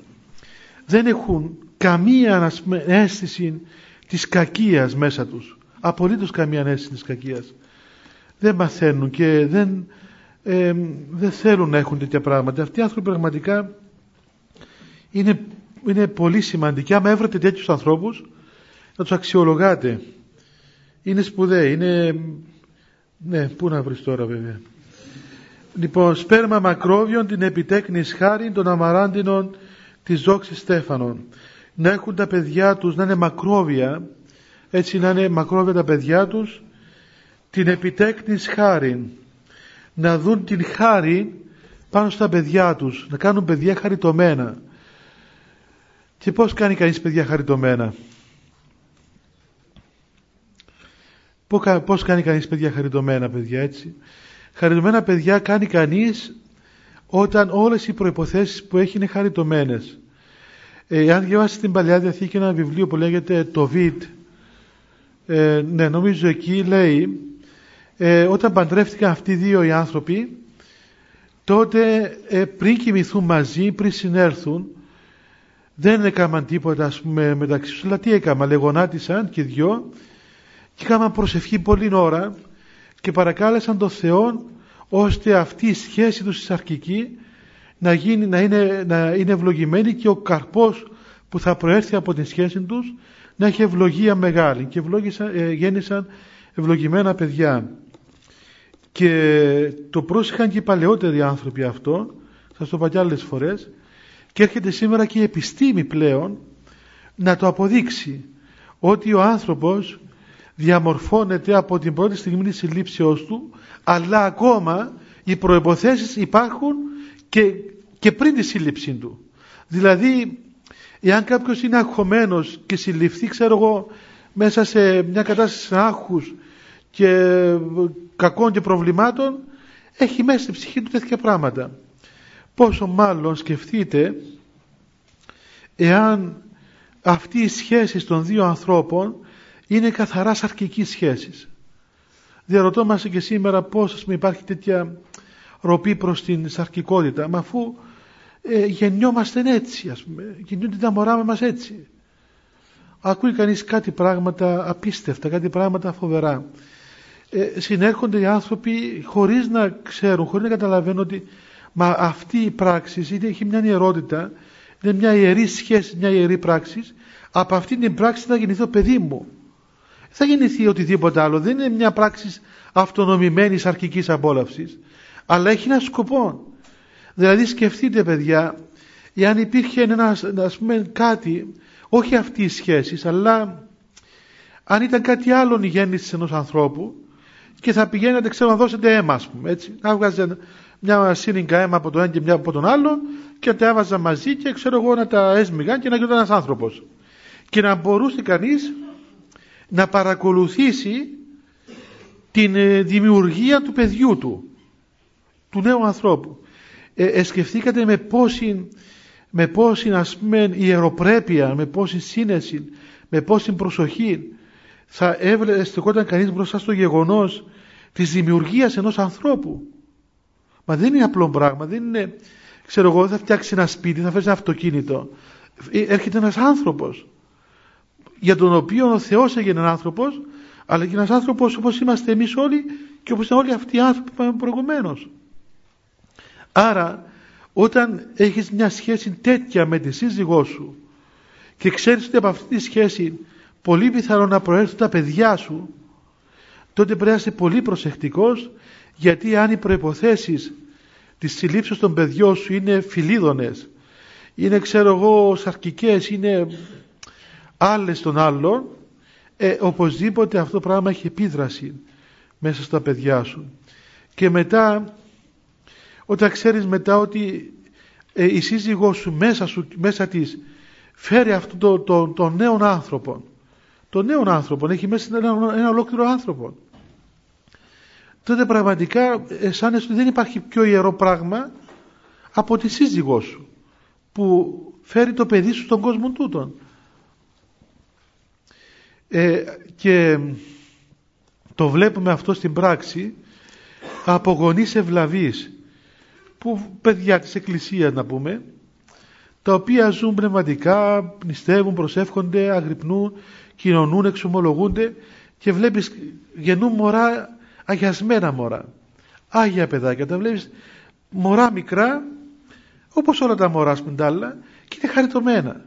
Δεν έχουν καμία αίσθηση της κακίας μέσα τους. Απολύτως καμία αίσθηση της κακίας. Δεν μαθαίνουν και δεν, ε, δεν θέλουν να έχουν τέτοια πράγματα. Αυτοί οι άνθρωποι πραγματικά είναι, είναι πολύ σημαντικοί. Άμα έβρετε τέτοιους ανθρώπους να τους αξιολογάτε. Είναι σπουδαίοι, είναι... Ναι, πού να βρεις τώρα βέβαια. Λοιπόν, σπέρμα μακρόβιον την επιτέκνης χάριν των αμαράντινων της δόξης Στέφανον. Να έχουν τα παιδιά τους να είναι μακρόβια, έτσι να είναι μακρόβια τα παιδιά τους, την επιτέκνης χάριν. Να δουν την χάρη πάνω στα παιδιά τους, να κάνουν παιδιά χαριτωμένα. Και πώς κάνει κανείς παιδιά χαριτωμένα? Πώς κάνει κανείς παιδιά χαριτωμένα παιδιά έτσι? Χαριτωμένα παιδιά κάνει κανείς όταν όλες οι προϋποθέσεις που έχει είναι χαριτωμένες. Ε, αν διαβάσει στην Παλαιά Διαθήκη ένα βιβλίο που λέγεται το Βιτ, ε, ναι, νομίζω εκεί λέει ε, όταν παντρεύτηκαν αυτοί οι δύο οι άνθρωποι, τότε ε, πριν κοιμηθούν μαζί, πριν συνέρθουν, δεν έκαναν τίποτα ας πούμε μεταξύ τους, αλλά τι έκαναν, λεγονάτισαν και δυο και έκαναν προσευχή πολλή ώρα και παρακάλεσαν τον Θεό ώστε αυτή η σχέση τους η σαρκική να, γίνει, να, είναι, να είναι ευλογημένη και ο καρπός που θα προέρθει από τη σχέση τους να έχει ευλογία μεγάλη και ε, γέννησαν ευλογημένα παιδιά. Και το πρόσεχαν και οι παλαιότεροι άνθρωποι αυτό, σας το είπα και άλλες φορές, και έρχεται σήμερα και η επιστήμη πλέον να το αποδείξει ότι ο άνθρωπος διαμορφώνεται από την πρώτη στιγμή της συλλήψεώς του, αλλά ακόμα οι προϋποθέσεις υπάρχουν και, και πριν τη σύλληψή του. Δηλαδή, εάν κάποιος είναι αγχωμένος και συλληφθεί, ξέρω εγώ, μέσα σε μια κατάσταση άγχους και κακών και προβλημάτων, έχει μέσα στην ψυχή του τέτοια πράγματα. Πόσο μάλλον σκεφτείτε εάν αυτή η σχέση των δύο ανθρώπων είναι καθαρά σαρκική σχέση. Διαρωτόμαστε και σήμερα πώς υπάρχει τέτοια ροπή προς την σαρκικότητα, μα αφού ε, γεννιόμαστε έτσι, ας πούμε, γεννιούνται τα μωρά μας έτσι. Ακούει κανείς κάτι πράγματα απίστευτα, κάτι πράγματα φοβερά. Ε, συνέρχονται οι άνθρωποι χωρίς να ξέρουν, χωρίς να καταλαβαίνουν ότι μα αυτή η πράξη είναι, έχει μια ιερότητα, είναι μια ιερή σχέση, μια ιερή πράξη. Από αυτή την πράξη θα γεννηθεί το παιδί μου. Θα γεννηθεί οτιδήποτε άλλο. Δεν είναι μια πράξη αυτονομημένης αρκικής απόλαυσης, αλλά έχει ένα σκοπό. Δηλαδή σκεφτείτε παιδιά, εάν υπήρχε ένα, ας πούμε, κάτι, όχι αυτή η σχέση, αλλά αν ήταν κάτι άλλο η γέννηση ενός ανθρώπου και θα πηγαίνατε, ξέρω, να δώσετε αίμα, ας πούμε, έτσι, να βγάζετε μια σύριγγα αίμα από τον ένα και μια από τον άλλον και τα έβαζα μαζί και ξέρω εγώ να τα έσμιγαν και να γινόταν ένας άνθρωπος. Και να μπορούσε κανείς να παρακολουθήσει την ε, δημιουργία του παιδιού του, του νέου ανθρώπου. Ε, ε, σκεφτήκατε με πόση, με πόση ας πούμε, ιεροπρέπεια, με πόση σύνεση, με πόση προσοχή θα στεκόταν κανείς μπροστά στο γεγονός της δημιουργίας ενός ανθρώπου. Μα δεν είναι απλό πράγμα, δεν είναι, ξέρω εγώ, θα φτιάξει ένα σπίτι, θα φέρει ένα αυτοκίνητο. Έρχεται ένας άνθρωπος, για τον οποίο ο Θεός έγινε ένας άνθρωπος, αλλά και ένας άνθρωπος όπως είμαστε εμείς όλοι και όπως είναι όλοι αυτοί οι άνθρωποι που είπαμε προηγουμένως. Άρα, όταν έχεις μια σχέση τέτοια με τη σύζυγό σου και ξέρεις ότι από αυτή τη σχέση πολύ πιθανό να προέρχονται τα παιδιά σου, τότε πρέπει να είσαι πολύ προσεκτικός, γιατί αν οι προϋποθέσεις της συλλήψεως των παιδιών σου είναι φιλίδωνες, είναι ξέρω εγώ σαρκικές, είναι άλλες των άλλων, ε, οπωσδήποτε αυτό το πράγμα έχει επίδραση μέσα στα παιδιά σου. Και μετά, όταν ξέρεις μετά ότι ε, η σύζυγός σου μέσα, σου, μέσα της φέρει αυτόν τον το, το νέο άνθρωπο, τον νέο άνθρωπο, έχει μέσα ένα, ένα ολόκληρο άνθρωπο, τότε πραγματικά αισθάνεσαι ότι δεν υπάρχει πιο ιερό πράγμα από τη σύζυγό σου που φέρει το παιδί σου στον κόσμο τούτον. Ε, και το βλέπουμε αυτό στην πράξη από γονείς ευλαβείς, που παιδιά της Εκκλησίας να πούμε, τα οποία ζουν πνευματικά, πνηστεύουν, προσεύχονται, αγρυπνούν, κοινωνούν, εξομολογούνται και βλέπεις γεννούν μωρά, αγιασμένα μωρά, άγια παιδάκια, τα βλέπεις μωρά μικρά όπως όλα τα μωρά σπουντάλα και είναι χαριτωμένα,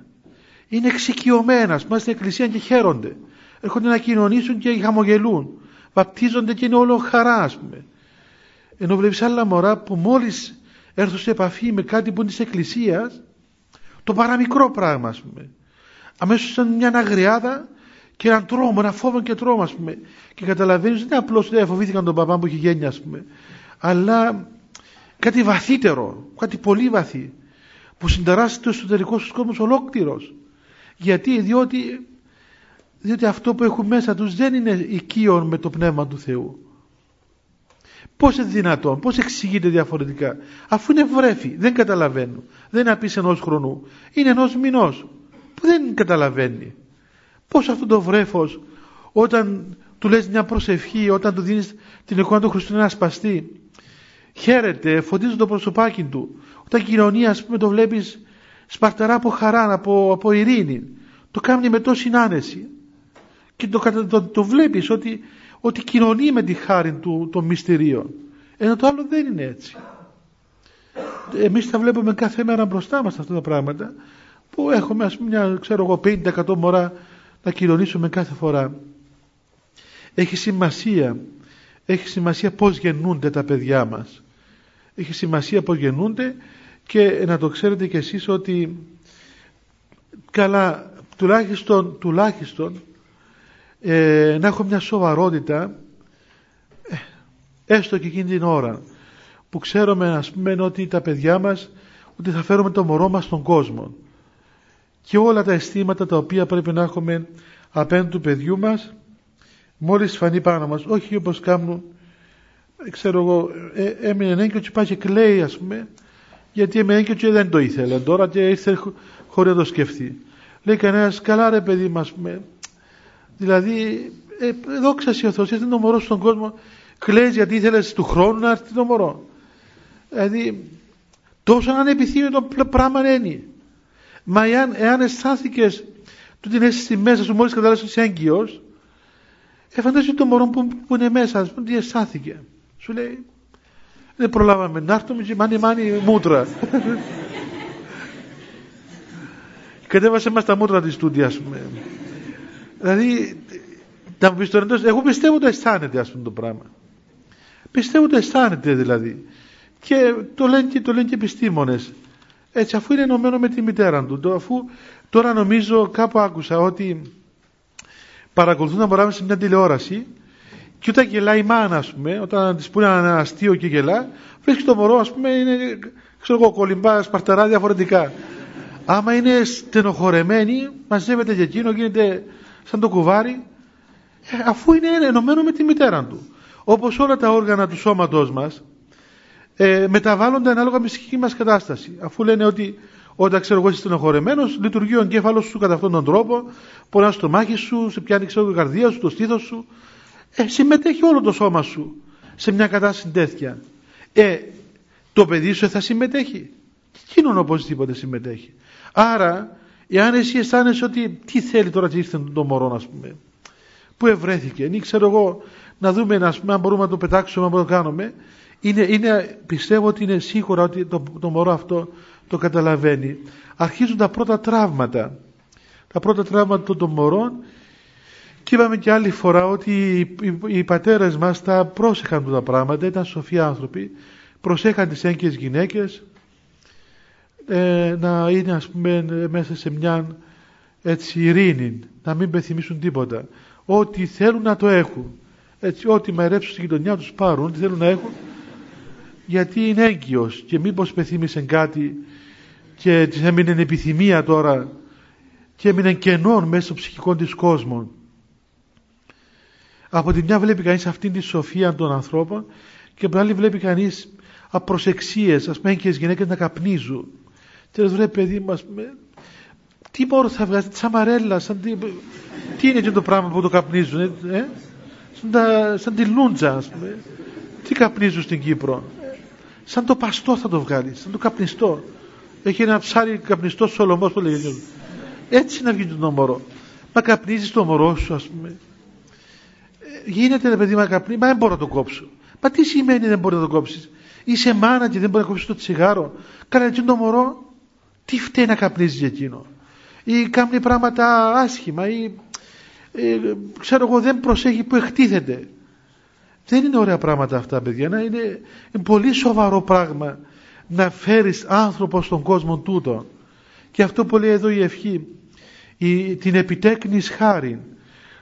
είναι εξοικειωμένα, μας στην εκκλησία και χαίρονται, έρχονται να κοινωνήσουν και χαμογελούν, βαπτίζονται και είναι όλο χαρά, ας πούμε. Ενώ βλέπεις άλλα μωρά που μόλις έρθουν σε επαφή με κάτι που είναι της εκκλησίας, το παραμικρό πράγμα, ας πούμε, αμέσως σαν μια αγριάδα και έναν τρόμο, ένα φόβο και τρόμο, ας πούμε. Και καταλαβαίνεις, δεν είναι απλώς ότι φοβήθηκαν τον παπά μου και γένια, ας πούμε, αλλά κάτι βαθύτερο, κάτι πολύ βαθύ, που συνταράσσει το εσωτερικό σου κόσμο ολόκληρος. Γιατί, διότι, διότι αυτό που έχουν μέσα τους δεν είναι οικείο με το Πνεύμα του Θεού. Πώς είναι δυνατόν, πώς εξηγείται διαφορετικά, αφού είναι βρέφη, δεν καταλαβαίνουν. Δεν είναι απείς ενός χρονού, είναι ενός μηνός, που δεν καταλαβαίνει. Πώς αυτό το βρέφος, όταν του λες μια προσευχή, όταν του δίνεις την εικόνα του Χριστού να σπαστεί, χαίρεται, φωτίζει το προσωπάκι του. Όταν κοινωνία, ας πούμε, το βλέπεις σπαρταρά από χαρά, από, από ειρήνη, το κάνει με τόση άνεση. Και το, το, το βλέπεις ότι, ότι κοινωνεί με τη χάρη του των μυστηρίων. Ενώ το άλλο δεν είναι έτσι. Εμείς τα βλέπουμε κάθε μέρα μπροστά μας αυτά τα πράγματα, που έχουμε, ας πούμε, μια, ξέρω εγώ, πενήντα τοις εκατό μωρά να κοινωνήσουμε κάθε φορά. Έχει σημασία, έχει σημασία πώς γεννούνται τα παιδιά μας. Έχει σημασία πώς γεννούνται, και να το ξέρετε κι εσείς ότι καλά, τουλάχιστον, τουλάχιστον ε, να έχω μια σοβαρότητα, ε, έστω και εκείνη την ώρα που ξέρουμε, ας πούμε, ότι τα παιδιά μας, ότι θα φέρουμε το μωρό μας στον κόσμο, και όλα τα αισθήματα τα οποία πρέπει να έχουμε απέναντι του παιδιού μας μόλις φανεί πάνω μας, όχι όπως κάνουν, ξέρω εγώ, ε, έμεινε έγκυο και πάει και κλαίει, ας πούμε, γιατί έμεινε έγκυο και δεν το ήθελε, τώρα και ήρθε χωρίς να το σκεφτεί. Λέει κανένας, καλά ρε παιδί μας, πούμε, δηλαδή, ε, δόξα σοι ο Θεός, ήρθε το μωρό στον κόσμο, κλαίς γιατί ήθελες του χρόνου να έρθει το μωρό. Δηλαδή, τόσο ανεπιθύμητο πράγμα είναι. Μα εάν, εάν αισθάνθηκες του την αίσθηση μέσα σου μόλις καταλάβεις ότι είσαι έγκυος, ε, φαντάζεσαι το μωρό που, που είναι μέσα, ας πούμε, τι αισθάνθηκε. Σου λέει, δεν προλάβαμε να έρθουμε και μάνι μάνι μούτρα. Κατέβασε μας τα μούτρα της τούτη, ας πούμε. Δηλαδή, τα μου πεις τώρα, εγώ πιστεύω το αισθάνεται, ας πούμε, το πράγμα. Πιστεύω το αισθάνεται, δηλαδή. Και το λένε και, το λένε και επιστήμονες. Έτσι, αφού είναι ενωμένο με τη μητέρα του, το, αφού τώρα νομίζω κάπου άκουσα ότι παρακολουθούν να μποράμε σε μια τηλεόραση, και όταν γελάει η μάνα, ας πούμε, όταν της πούνε ένα αστείο και γελά, βρίσκει το μωρό, ας πούμε, είναι, ξέρω εγώ, κολυμπά, σπαρταρά, διαφορετικά. Άμα είναι στενοχωρεμένη, μαζεύεται για εκείνο, γίνεται σαν το κουβάρι, αφού είναι ενωμένο με τη μητέρα του. Όπως όλα τα όργανα του σώματός μας, ε, μεταβάλλονται ανάλογα με τη ψυχική μας κατάσταση. Αφού λένε ότι όταν, ξέρω εγώ, είσαι στενοχωρεμένος, λειτουργεί ο εγκέφαλος σου κατά αυτόν τον τρόπο, πονάς στο μάχη σου, σε πιάνει, ξέρω, η καρδία σου, το στήθος σου. Ε, συμμετέχει όλο το σώμα σου σε μια κατάσταση τέτοια. Ε, το παιδί σου θα συμμετέχει. Εκείνον οπωσδήποτε συμμετέχει. Άρα, εάν εσύ αισθάνεσαι ότι τι θέλει τώρα και ήρθε το μωρό, ας πούμε, που ευρέθηκε, ή ξέρω εγώ, να δούμε, ας πούμε, αν μπορούμε να το πετάξουμε, αν μπορούμε να το κάνουμε, είναι, είναι, πιστεύω ότι είναι σίγουρα ότι το, το μωρό αυτό το καταλαβαίνει. Αρχίζουν τα πρώτα τραύματα. Τα πρώτα τραύματα των μωρών. Και είπαμε και άλλη φορά ότι οι πατέρες μας τα πρόσεχαν τα πράγματα, ήταν σοφοί άνθρωποι, προσέχαν τις έγκυες γυναίκες, ε, να είναι, ας πούμε, μέσα σε μια, έτσι, ειρήνη, να μην πεθυμίσουν τίποτα. Ό,τι θέλουν να το έχουν. Έτσι, ό,τι μαιρέψουν στη γειτονιά τους πάρουν, ό,τι θέλουν να έχουν, γιατί είναι έγκυος και μήπως πεθύμησαν κάτι και της έμεινε επιθυμία τώρα και έμεινε κενών μέσα στο ψυχικό της κόσμο. Από τη μια βλέπει κανείς αυτήν τη σοφία των ανθρώπων, και από την άλλη βλέπει κανείς απροσεξίες, ας πούμε, και τις γυναίκες να καπνίζουν. Τι λες, βρε παιδί μας, τι μόρο θα βγάζει, τη σαμαρέλα, σαν τη... τι είναι και το πράγμα που το καπνίζουν, ε? Σαν, τα... σαν τη λούντζα, ας πούμε. Τι καπνίζουν στην Κύπρο, σαν το παστό θα το βγάλει, σαν το καπνιστό. Έχει ένα ψάρι καπνιστό Σολωμός, που λέγεται. Έτσι να βγει το μωρό. Μα καπνίζεις το μωρό σου, ας πούμε. Γίνεται, ρε παιδί μου, καπνί, μα δεν μπορώ να το κόψω. Μα τι σημαίνει δεν μπορεί να το κόψεις? Είσαι μάνα και δεν μπορεί να κόψεις το τσιγάρο. Καλά, εκείνο το μωρό, τι φταίει να καπνίζει εκείνο? Ή κάνει πράγματα άσχημα, ή ε, ξέρω εγώ, δεν προσέχει που εκτίθεται. Δεν είναι ωραία πράγματα αυτά, παιδιά. Να είναι, είναι πολύ σοβαρό πράγμα να φέρεις άνθρωπο στον κόσμο τούτο. Και αυτό που λέει εδώ η ευχή, η, την επιτέκνης χάριν,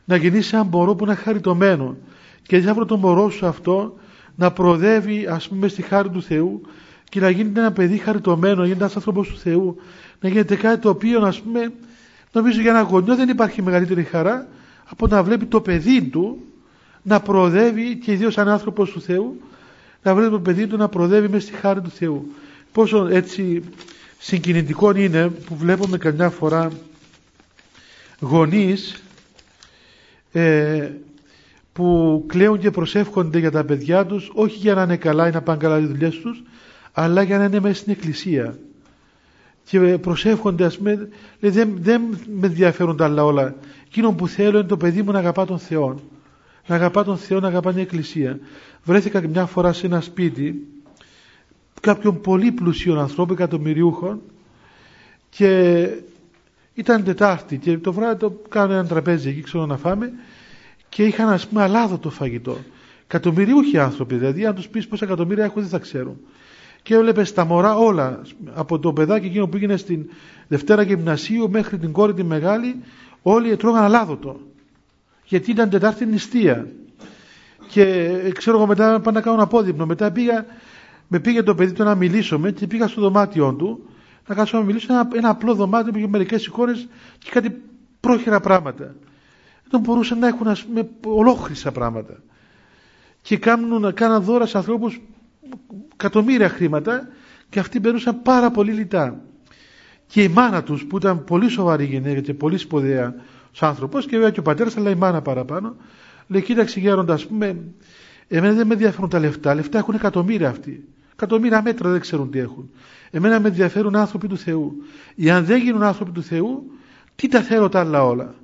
να γεννήσει έναν μωρό που είναι χαριτωμένο και αύριο το μωρό σου αυτό να προοδεύει, ας πούμε, στη χάρη του Θεού και να γίνεται ένα παιδί χαριτωμένο, να γίνεται ένας άνθρωπος του Θεού, να γίνεται κάτι το οποίο, ας πούμε, νομίζω για ένα γονιό δεν υπάρχει μεγαλύτερη χαρά από να βλέπει το παιδί του να προοδεύει, και ιδίως σαν άνθρωπος του Θεού, να βλέπει το παιδί του να προοδεύει μέσα στη χάρη του Θεού. Πόσο έτσι συγκινητικό είναι που βλέπουμε καμιά φορά γονείς ε, που κλαίουν και προσεύχονται για τα παιδιά τους, όχι για να είναι καλά ή να πάνε καλά οι δουλειές τους, αλλά για να είναι μέσα στην εκκλησία. Και προσεύχονται, ας πούμε, δεν, δεν με ενδιαφέρουν τα άλλα όλα. Εκείνο που θέλω είναι το παιδί μου να αγαπά τον Θεό. Να αγαπά τον Θεό, να αγαπά την Εκκλησία. Βρέθηκα μια φορά σε ένα σπίτι κάποιων πολύ πλουσίων ανθρώπων, εκατομμυριούχων, και ήταν Τετάρτη και το βράδυ το κάνω ένα τραπέζι εκεί, ξέρω να φάμε, και είχαν, ας πούμε, αλάδο το φαγητό. Εκατομμυριούχοι άνθρωποι, δηλαδή, αν τους πεις πόσα εκατομμύρια έχουν δεν θα ξέρουν. Και έβλεπες τα μωρά όλα, από το παιδάκι εκείνο που έγινε στην Δευτέρα Γυμνασίου μέχρι την κόρη τη μεγάλη, όλοι τρώγαν αλάδοτο. Γιατί ήταν Τετάρτη νηστεία. Και ξέρω εγώ μετά πάνε να κάνω απόδειπνο. Μετά πήγα, με πήγε το παιδί του να μιλήσουμε και πήγα στο δωμάτιό του να κάτσω να μιλήσω. Ένα, ένα απλό δωμάτιο που είχε μερικές εικόνες και κάτι πρόχειρα πράγματα. Δεν μπορούσαν να έχουν, ας πούμε, ολόχρησα πράγματα. Και κάνουν, κάναν δώρα σε ανθρώπους εκατομμύρια χρήματα και αυτοί περνούσαν πάρα πολύ λιτά. Και η μάνα τους που ήταν πολύ σοβαρή γυναίκα και πολύ σπουδαία άνθρωπος, και βέβαια και ο πατέρας, αλλά η μάνα παραπάνω, λέει: κοίταξε γέροντα, ας πούμε, εμένα δεν με ενδιαφέρουν τα λεφτά. Λεφτά έχουν εκατομμύρια αυτοί. Εκατομμύρια μέτρα δεν ξέρουν τι έχουν. Εμένα με ενδιαφέρουν άνθρωποι του Θεού. Ή αν δεν γίνουν άνθρωποι του Θεού, τι τα θέλω τα άλλα όλα.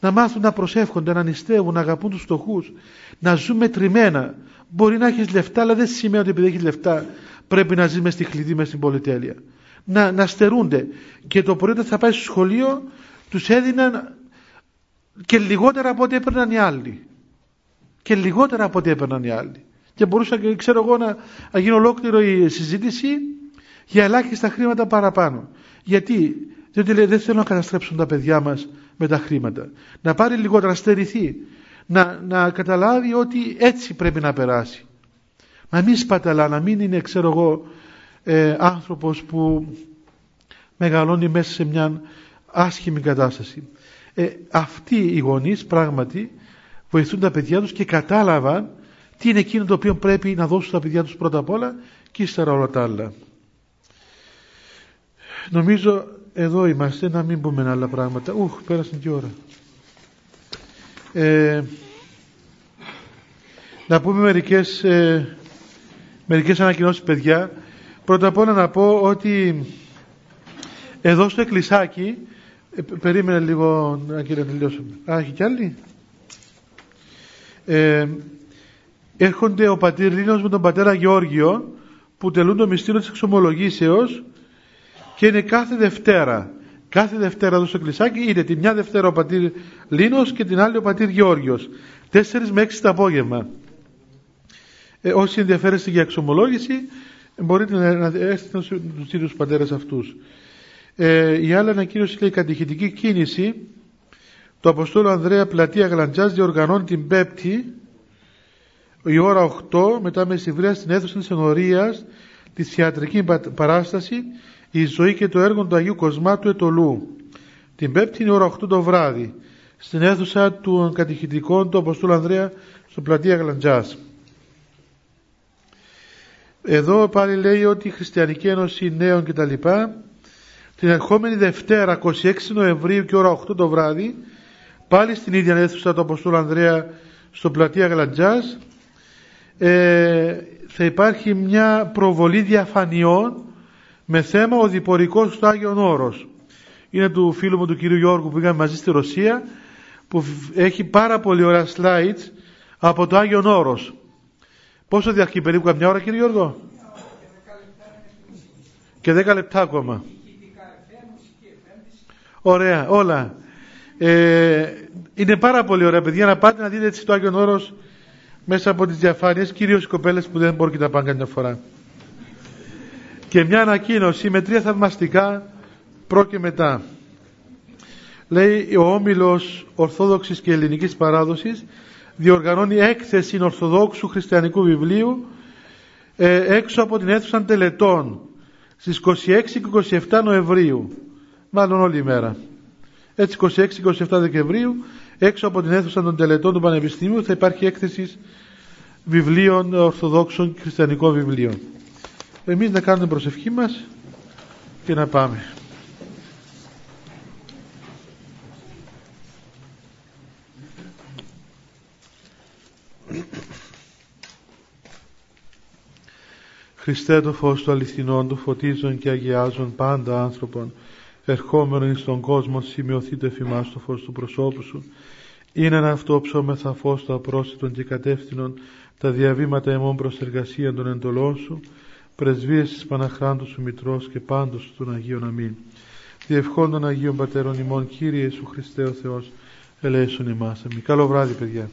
Να μάθουν να προσεύχονται, να νηστεύουν, να αγαπούν τους φτωχούς, να ζουν μετρημένα. Μπορεί να έχεις λεφτά, αλλά δεν σημαίνει ότι επειδή έχεις λεφτά πρέπει να ζεις μες στη χλειδή, μες στην πολυτέλεια. Να, να στερούνται. Και το πρωί θα πάει στο σχολείο, τους έδιναν και λιγότερα από ό,τι έπαιρναν οι άλλοι. Και λιγότερα από ό,τι έπαιρναν οι άλλοι. Και μπορούσα, ξέρω εγώ, να, να γίνει ολόκληρο η συζήτηση για ελάχιστα χρήματα παραπάνω. Γιατί? Διότι λέει, δεν θέλω να καταστρέψουν τα παιδιά μας με τα χρήματα. Να πάρει λιγότερα, να στερηθεί. Να, να καταλάβει ότι έτσι πρέπει να περάσει. Να μην σπαταλά, να μην είναι, ξέρω εγώ, ε, άνθρωπος που μεγαλώνει μέσα σε μια άσχημη κατάσταση. Ε, αυτοί οι γονείς πράγματι βοηθούν τα παιδιά τους και κατάλαβαν τι είναι εκείνο το οποίο πρέπει να δώσουν τα παιδιά τους πρώτα απ' όλα και ύστερα όλα τα άλλα. Νομίζω εδώ είμαστε, να μην πούμε άλλα πράγματα. Ουχ, πέρασαν και ώρα. Ε, να πούμε μερικές, ε, μερικές ανακοινώσεις, παιδιά. Πρώτα απ' όλα να πω ότι εδώ στο εκκλησάκι, Ε, περίμενε λίγο να τελειώσουμε. Α, έχει κι άλλοι. Ε, έρχονται ο πατήρ Λίνος με τον πατέρα Γεώργιο που τελούν το μυστήριο της εξομολογήσεως και είναι κάθε Δευτέρα. Κάθε Δευτέρα εδώ στο εκκλησάκι είναι τη μια Δευτέρα ο πατήρ Λίνος και την άλλη ο πατήρ Γεώργιος. τέσσερις με έξι το απόγευμα. Ε, όσοι ενδιαφέρεστε για εξομολόγηση μπορείτε να έρθετε στους ίδιους πατέρες αυτούς. Ε, η άλλη ανακοίνωση λέει: κατηχητική κίνηση του Αποστόλου Ανδρέα Πλατεία Γλαντζάς διοργανώνει την Πέμπτη η ώρα οκτώ μετά μεσημβρία στην αίθουσα της Ενορίας τη θεατρική παράσταση «Η ζωή και το έργο του Αγίου Κοσμά του Ετωλού». Την Πέμπτη η ώρα οκτώ το βράδυ στην αίθουσα των κατηχητικών του Αποστόλου Ανδρέα στο Πλατεία Γλαντζάς. Εδώ πάλι λέει ότι η Χριστιανική Ένωση Νέων κτλ. Την ερχόμενη Δευτέρα, εικοστή έκτη Νοεμβρίου και ώρα οκτώ το βράδυ, πάλι στην ίδια αίθουσα του Αποστόλου Ανδρέα στο Πλατεία Γλαντζάς, ε, θα υπάρχει μια προβολή διαφανειών με θέμα «Ο διπορικός στο Άγιον Όρος». Είναι του φίλου μου του κυρίου Γιώργου που πήγαμε μαζί στη Ρωσία, που έχει πάρα πολύ ωραία slides από το Άγιον Όρος. Πόσο διαρκεί περίπου, καμιά ώρα κύριε Γιώργο? Και δέκα λεπτά ακόμα. Ωραία, όλα. Ε, είναι πάρα πολύ ωραία, παιδιά, να πάτε να δείτε έτσι το Άγιον Όρος μέσα από τις διαφάνειες, κυρίως οι κοπέλες που δεν μπορούν και να πάνε καμιά φορά. Και μια ανακοίνωση με τρία θαυμαστικά προ και μετά. Λέει, ο Όμιλος Ορθόδοξης και Ελληνικής Παράδοσης διοργανώνει έκθεση Ορθοδόξου Χριστιανικού Βιβλίου ε, έξω από την αίθουσα τελετών στις είκοσι έξι και είκοσι επτά Νοεμβρίου, μάλλον όλη η μέρα. Έτσι, είκοσι έξι και είκοσι επτά Δεκεμβρίου, έξω από την αίθουσα των τελετών του Πανεπιστημίου θα υπάρχει έκθεση βιβλίων Ορθοδόξων και Χριστιανικών Βιβλίων. Εμείς να κάνουμε προσευχή μας και να πάμε. Χριστέ, το φως του αληθινών, του φωτίζων και αγιάζων πάντα άνθρωπον, ερχόμενον εις τον κόσμο, σημειωθείτε φημάς το φως του προσώπου σου. Είναι ένα αυτό ψώμεθα φως του απρόσιτων και κατεύθυνων τα διαβήματα εμών προς εργασία των εντολών σου, πρεσβείες της Παναχράντου σου Μητρός και πάντως των Αγίων Αμήν. Διευχών των Αγίων Πατέρων ημών, Κύριε Ιησού Χριστέ ο Θεός, ελέησον ημάς. Αμήν. Καλό βράδυ, παιδιά.